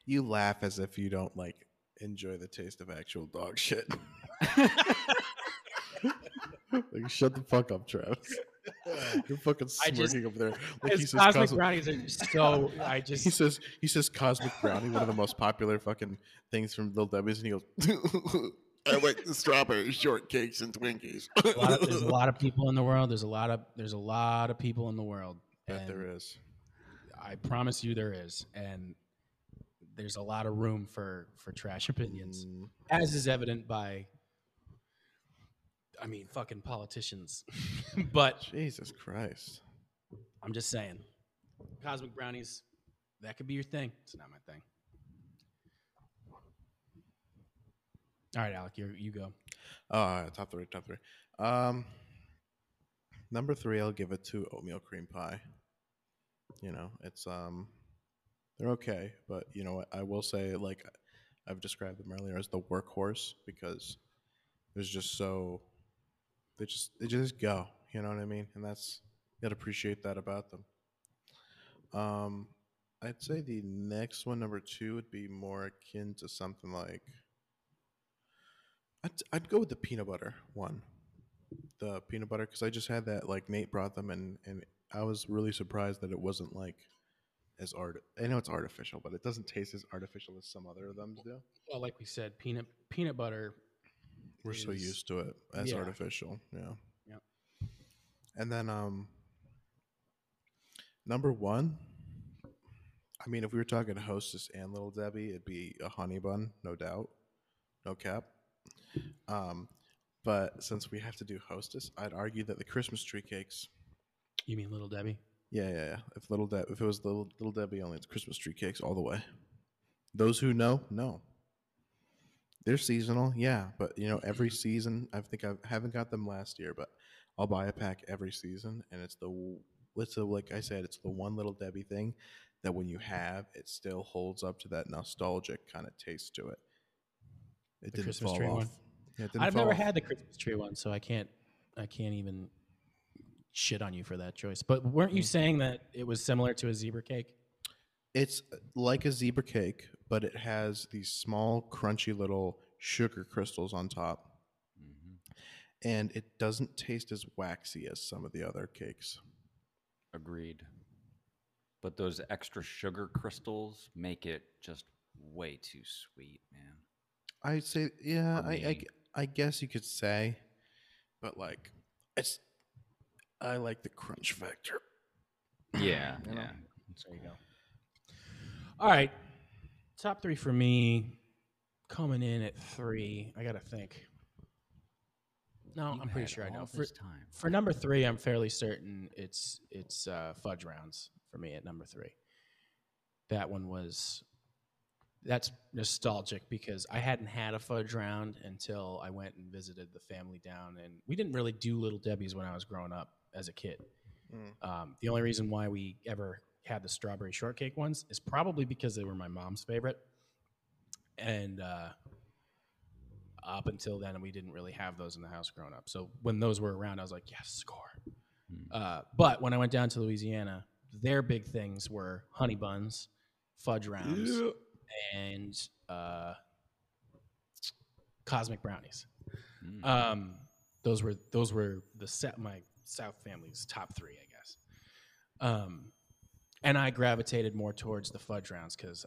You laugh as if you don't like enjoy the taste of actual dog shit. Like, shut the fuck up, Travis. You're fucking smirking over there. Like, he says, cosmic brownies are so. I just he says cosmic brownie, one of the most popular fucking things from Little Debbie's, and he goes, I like the strawberry shortcakes and Twinkies. There's a lot of people in the world. There's a lot of people in the world. Bet there is. I promise you, there is, and there's a lot of room for trash opinions, as is evident by. I mean, fucking politicians. But Jesus Christ. I'm just saying. Cosmic brownies, that could be your thing. It's not my thing. All right, Alec, you go. Top three. Number three, I'll give it to oatmeal cream pie. You know, it's they're okay, but you know what? I will say, like I've described them earlier as the workhorse because there's just so. They just go, you know what I mean? And that's, you gotta appreciate that about them. I'd say the next one, number two, would be more akin to something like, I'd go with the peanut butter one. The peanut butter, because I just had that, like Nate brought them and I was really surprised that it wasn't like as I know it's artificial, but it doesn't taste as artificial as some other of them do. Well, like we said, peanut butter. We're so used to it as artificial, yeah. Yep. And then number one, I mean, if we were talking Hostess and Little Debbie, it'd be a honey bun, no doubt. No cap. But since we have to do Hostess, I'd argue that the Christmas tree cakes. You mean Little Debbie? Yeah. If it was Little Debbie only, it's Christmas tree cakes all the way. Those who know. They're seasonal, yeah. But, every season, I think I haven't got them last year, but I'll buy a pack every season. And like I said, it's the one Little Debbie thing that when you have, it still holds up to that nostalgic kind of taste to it. It didn't fall off. I've never had the Christmas tree one, so I can't even shit on you for that choice. But weren't you saying that it was similar to a zebra cake? It's like a zebra cake, but it has these small, crunchy little sugar crystals on top. Mm-hmm. And it doesn't taste as waxy as some of the other cakes. Agreed. But those extra sugar crystals make it just way too sweet, man. I'd say, yeah, I guess you could say, but I like the crunch factor. Yeah, yeah. There you go. All right, top three for me, coming in at three. I gotta think. No, I'm pretty sure I know. For number three, I'm fairly certain it's fudge rounds for me at number three. That one was. That's nostalgic because I hadn't had a fudge round until I went and visited the family down. And we didn't really do Little Debbie's when I was growing up as a kid. Mm. The only reason why we ever had the strawberry shortcake ones is probably because they were my mom's favorite. And up until then, we didn't really have those in the house growing up. So when those were around, I was like, yes, score. Mm. But when I went down to Louisiana, their big things were honey buns, fudge rounds. Yeah. And cosmic brownies. Mm. Those were my South family's top three, I guess. And I gravitated more towards the fudge rounds because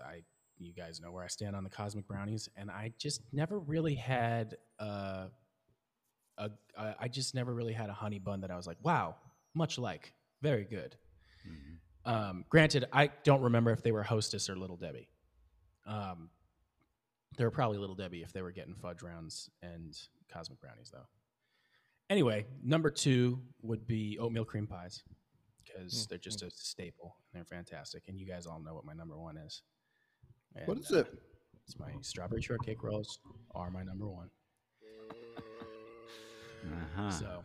you guys know where I stand on the cosmic brownies, and I just never really had a honey bun that I was like, wow, much like, very good. Mm-hmm. Granted, I don't remember if they were Hostess or Little Debbie. They were probably Little Debbie if they were getting fudge rounds and cosmic brownies, though. Anyway, number two would be oatmeal cream pies because they're just a staple and they're fantastic. And you guys all know what my number one is. And, what is it? It's my strawberry shortcake rolls are my number one. Uh-huh. So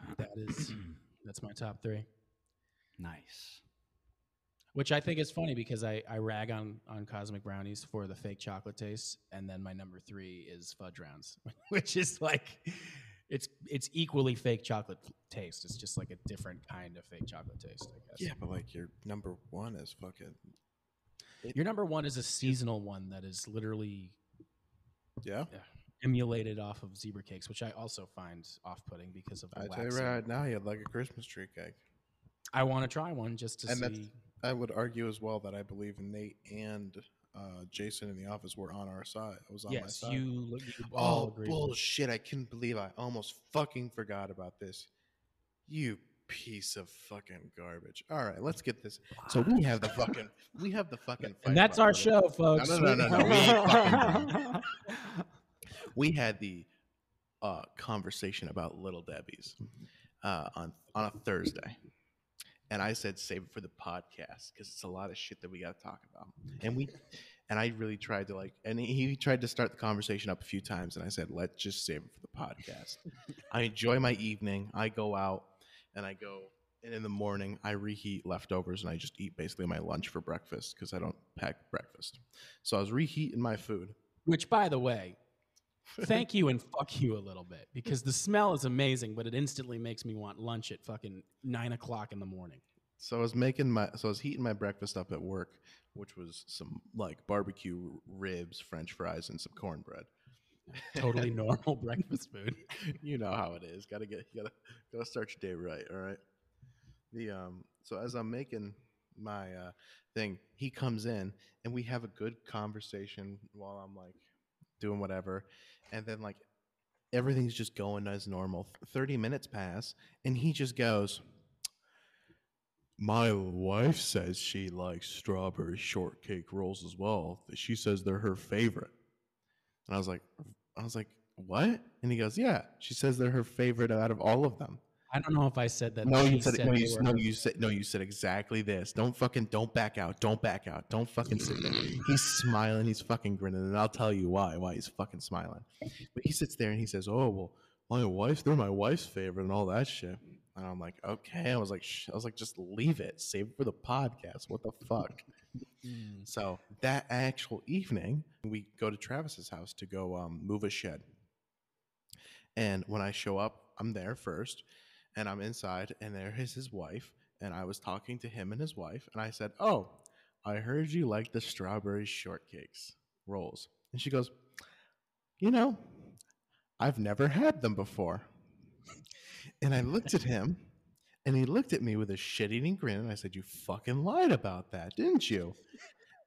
that's my top three. Nice. Which I think is funny because I rag on cosmic brownies for the fake chocolate taste, and then my number three is fudge rounds, which is like it's equally fake chocolate taste. It's just like a different kind of fake chocolate taste, I guess. Yeah, but like your number one is fucking. Your number one is a seasonal one that is literally, emulated off of zebra cakes, which I also find off-putting because of. I tell you right now, you'd like a Christmas tree cake. I want to try one just to see. I would argue as well that I believe Nate and Jason in the office were on our side. I was on my side. Yes, you all agree. Oh, bullshit. I couldn't believe I almost fucking forgot about this. You piece of fucking garbage. All right, let's get this. So we have the fucking fight. And that's our show, folks. No. We had the conversation about Little Debbie's on a Thursday. And I said, save it for the podcast because it's a lot of shit that we got to talk about. And I really tried to and he tried to start the conversation up a few times. And I said, let's just save it for the podcast. I enjoy my evening. I go out and and in the morning I reheat leftovers and I just eat basically my lunch for breakfast because I don't pack breakfast. So I was reheating my food. Which, by the way, thank you and fuck you a little bit because the smell is amazing, but it instantly makes me want lunch at fucking 9 o'clock in the morning. So I was heating my breakfast up at work, which was some barbecue ribs, French fries, and some cornbread. Totally normal breakfast food. You know how it is. Gotta start your day right. All right. So as I'm making my thing, he comes in and we have a good conversation while I'm doing whatever, and then everything's just going as normal. 30 minutes pass and he just goes, My wife says she likes strawberry shortcake rolls as well. She says they're her favorite. And I was like, what? And he goes, yeah. She says they're her favorite out of all of them. I don't know if I said that. No, you said exactly this. Don't back out. Don't fucking sit there. He's smiling. He's fucking grinning. And I'll tell you why he's fucking smiling. But he sits there and he says, oh, well, they're my wife's favorite and all that shit. And I'm like, okay. I was like, just leave it. Save it for the podcast. What the fuck? So that actual evening, we go to Travis's house to go move a shed. And when I show up, I'm there first. And I'm inside, and there is his wife, and I was talking to him and his wife, and I said, oh, I heard you like the strawberry shortcakes rolls. And she goes, you know, I've never had them before. And I looked at him, and he looked at me with a shit-eating grin, and I said, you fucking lied about that, didn't you?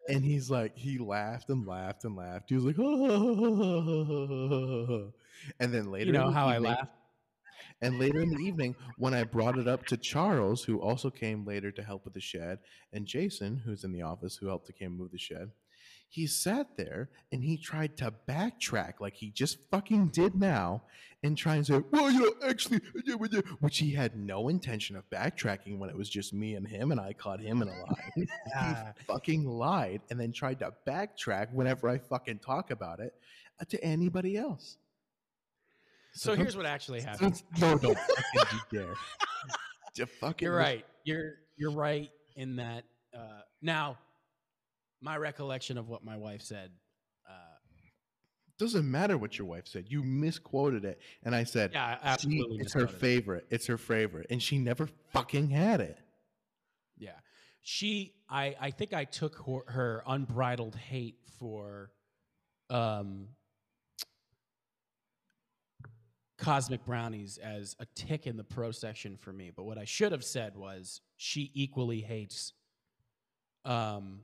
And he's like, he laughed and laughed and laughed. He was like, oh. And then later, you know how I laughed? And later in the evening, when I brought it up to Charles, who also came later to help with the shed, and Jason, who's in the office, who helped to move the shed, he sat there and he tried to backtrack like he just fucking did now and try and say, well, you know, actually, which he had no intention of backtracking when it was just me and him, and I caught him in a lie. He fucking lied and then tried to backtrack whenever I fucking talk about it to anybody else. So here's what actually happened. No, don't fucking do dare. You're right. You're right in that. Now, my recollection of what my wife said. Doesn't matter what your wife said. You misquoted it. And I said, yeah, absolutely. It's her favorite. It's her favorite. And she never fucking had it. Yeah. I think I took her unbridled hate for cosmic brownies as a tick in the pro section for me, but what I should have said was she equally hates cosmic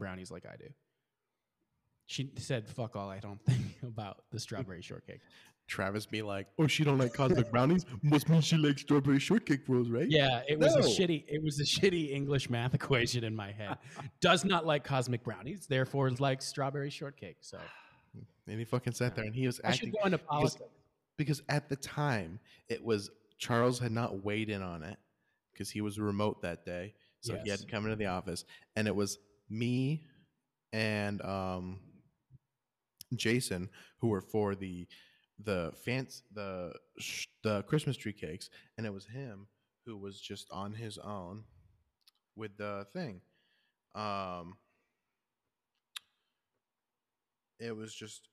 brownies like I do. She said fuck all I don't think about the strawberry shortcake. Travis be like, oh, she don't like cosmic brownies? Must mean she likes strawberry shortcake rolls, right? Yeah, it was a shitty English math equation in my head. Does not like cosmic brownies, therefore likes strawberry shortcake. So, and he fucking sat there and he was acting. I should go into politics. Because at the time, Charles had not weighed in on it because he was remote that day. So yes. He had to come into the office. And it was me and Jason who were for the Christmas tree cakes, and it was him who was just on his own with the thing. It was just,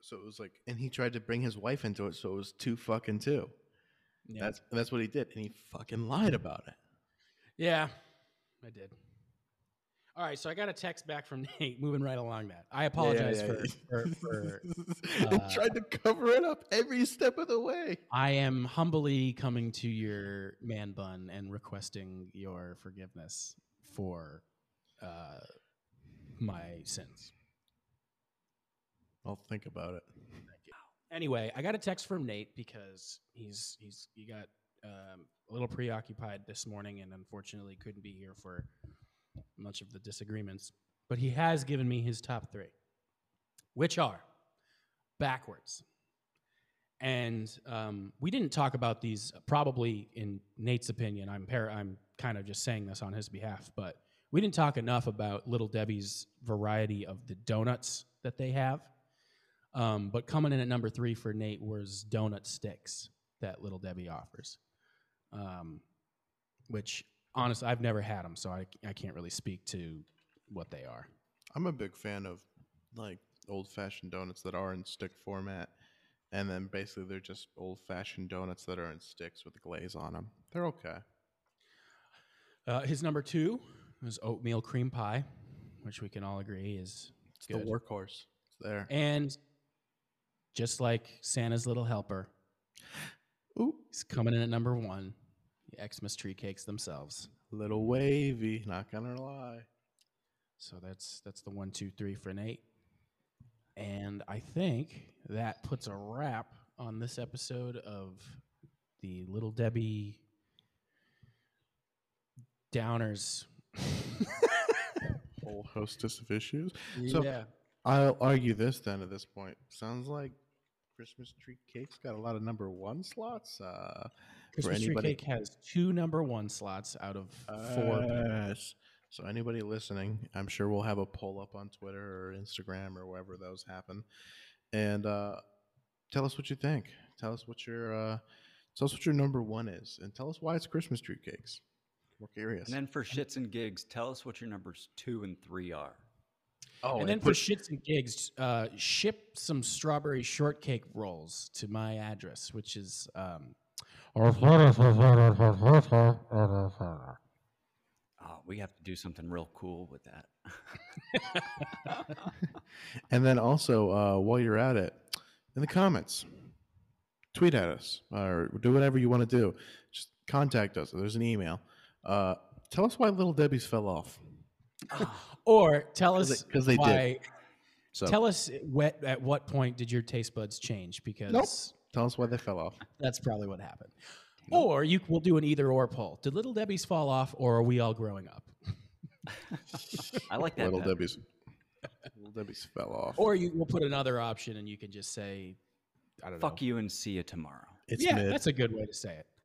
so it was like, and he tried to bring his wife into it, so it was 2-2. Yeah. That's what he did, and he fucking lied about it. Yeah, I did. All right, so I got a text back from Nate, moving right along that. I apologize for tried to cover it up every step of the way. I am humbly coming to your man bun and requesting your forgiveness for my sins. I'll think about it. Thank you. Anyway, I got a text from Nate because he got a little preoccupied this morning and unfortunately couldn't be here for much of the disagreements, but he has given me his top 3, which are backwards. And we didn't talk about these, probably in Nate's opinion. I'm kind of just saying this on his behalf, but we didn't talk enough about Little Debbie's variety of the donuts that they have. But coming in at number 3 for Nate was donut sticks that Little Debbie offers, which... honestly, I've never had them, so I can't really speak to what they are. I'm a big fan of like old-fashioned donuts that are in stick format, and then basically they're just old-fashioned donuts that are in sticks with glaze on them. They're okay. His number 2 is oatmeal cream pie, which we can all agree is good. The workhorse. It's there. And just like Santa's Little Helper, ooh, he's coming in at number 1. The Xmas tree cakes themselves. Little wavy, not gonna lie. So that's the 1, 2, 3 for Nate. And I think that puts a wrap on this episode of the Little Debbie Downers. Whole hostess of issues. So yeah. I'll argue this then at this point. Sounds like Christmas tree cake's got a lot of number one slots. Christmas tree cake has 2 number one slots out of 4. Yes. So anybody listening, I'm sure we'll have a poll up on Twitter or Instagram or wherever those happen, and tell us what you think. Tell us what your number one is, and tell us why it's Christmas tree cakes. We're curious. And then for shits and gigs, tell us what your numbers 2 and 3 are. Oh, and then for shits and gigs, ship some strawberry shortcake rolls to my address, which is we have to do something real cool with that. And then also, while you're at it, in the comments, tweet at us or do whatever you want to do. Just contact us. There's an email. Tell us why Little Debbie's fell off. Or tell us because they did. So. Tell us at what point did your taste buds change? Because tell us why they fell off. That's probably what happened. Damn. Or we'll do an either or poll. Did Little Debbie's fall off, or are we all growing up? I like that. Little Debbie's fell off. Or we'll put another option, and you can just say, I don't know. Fuck you and see you tomorrow. That's a good way to say it.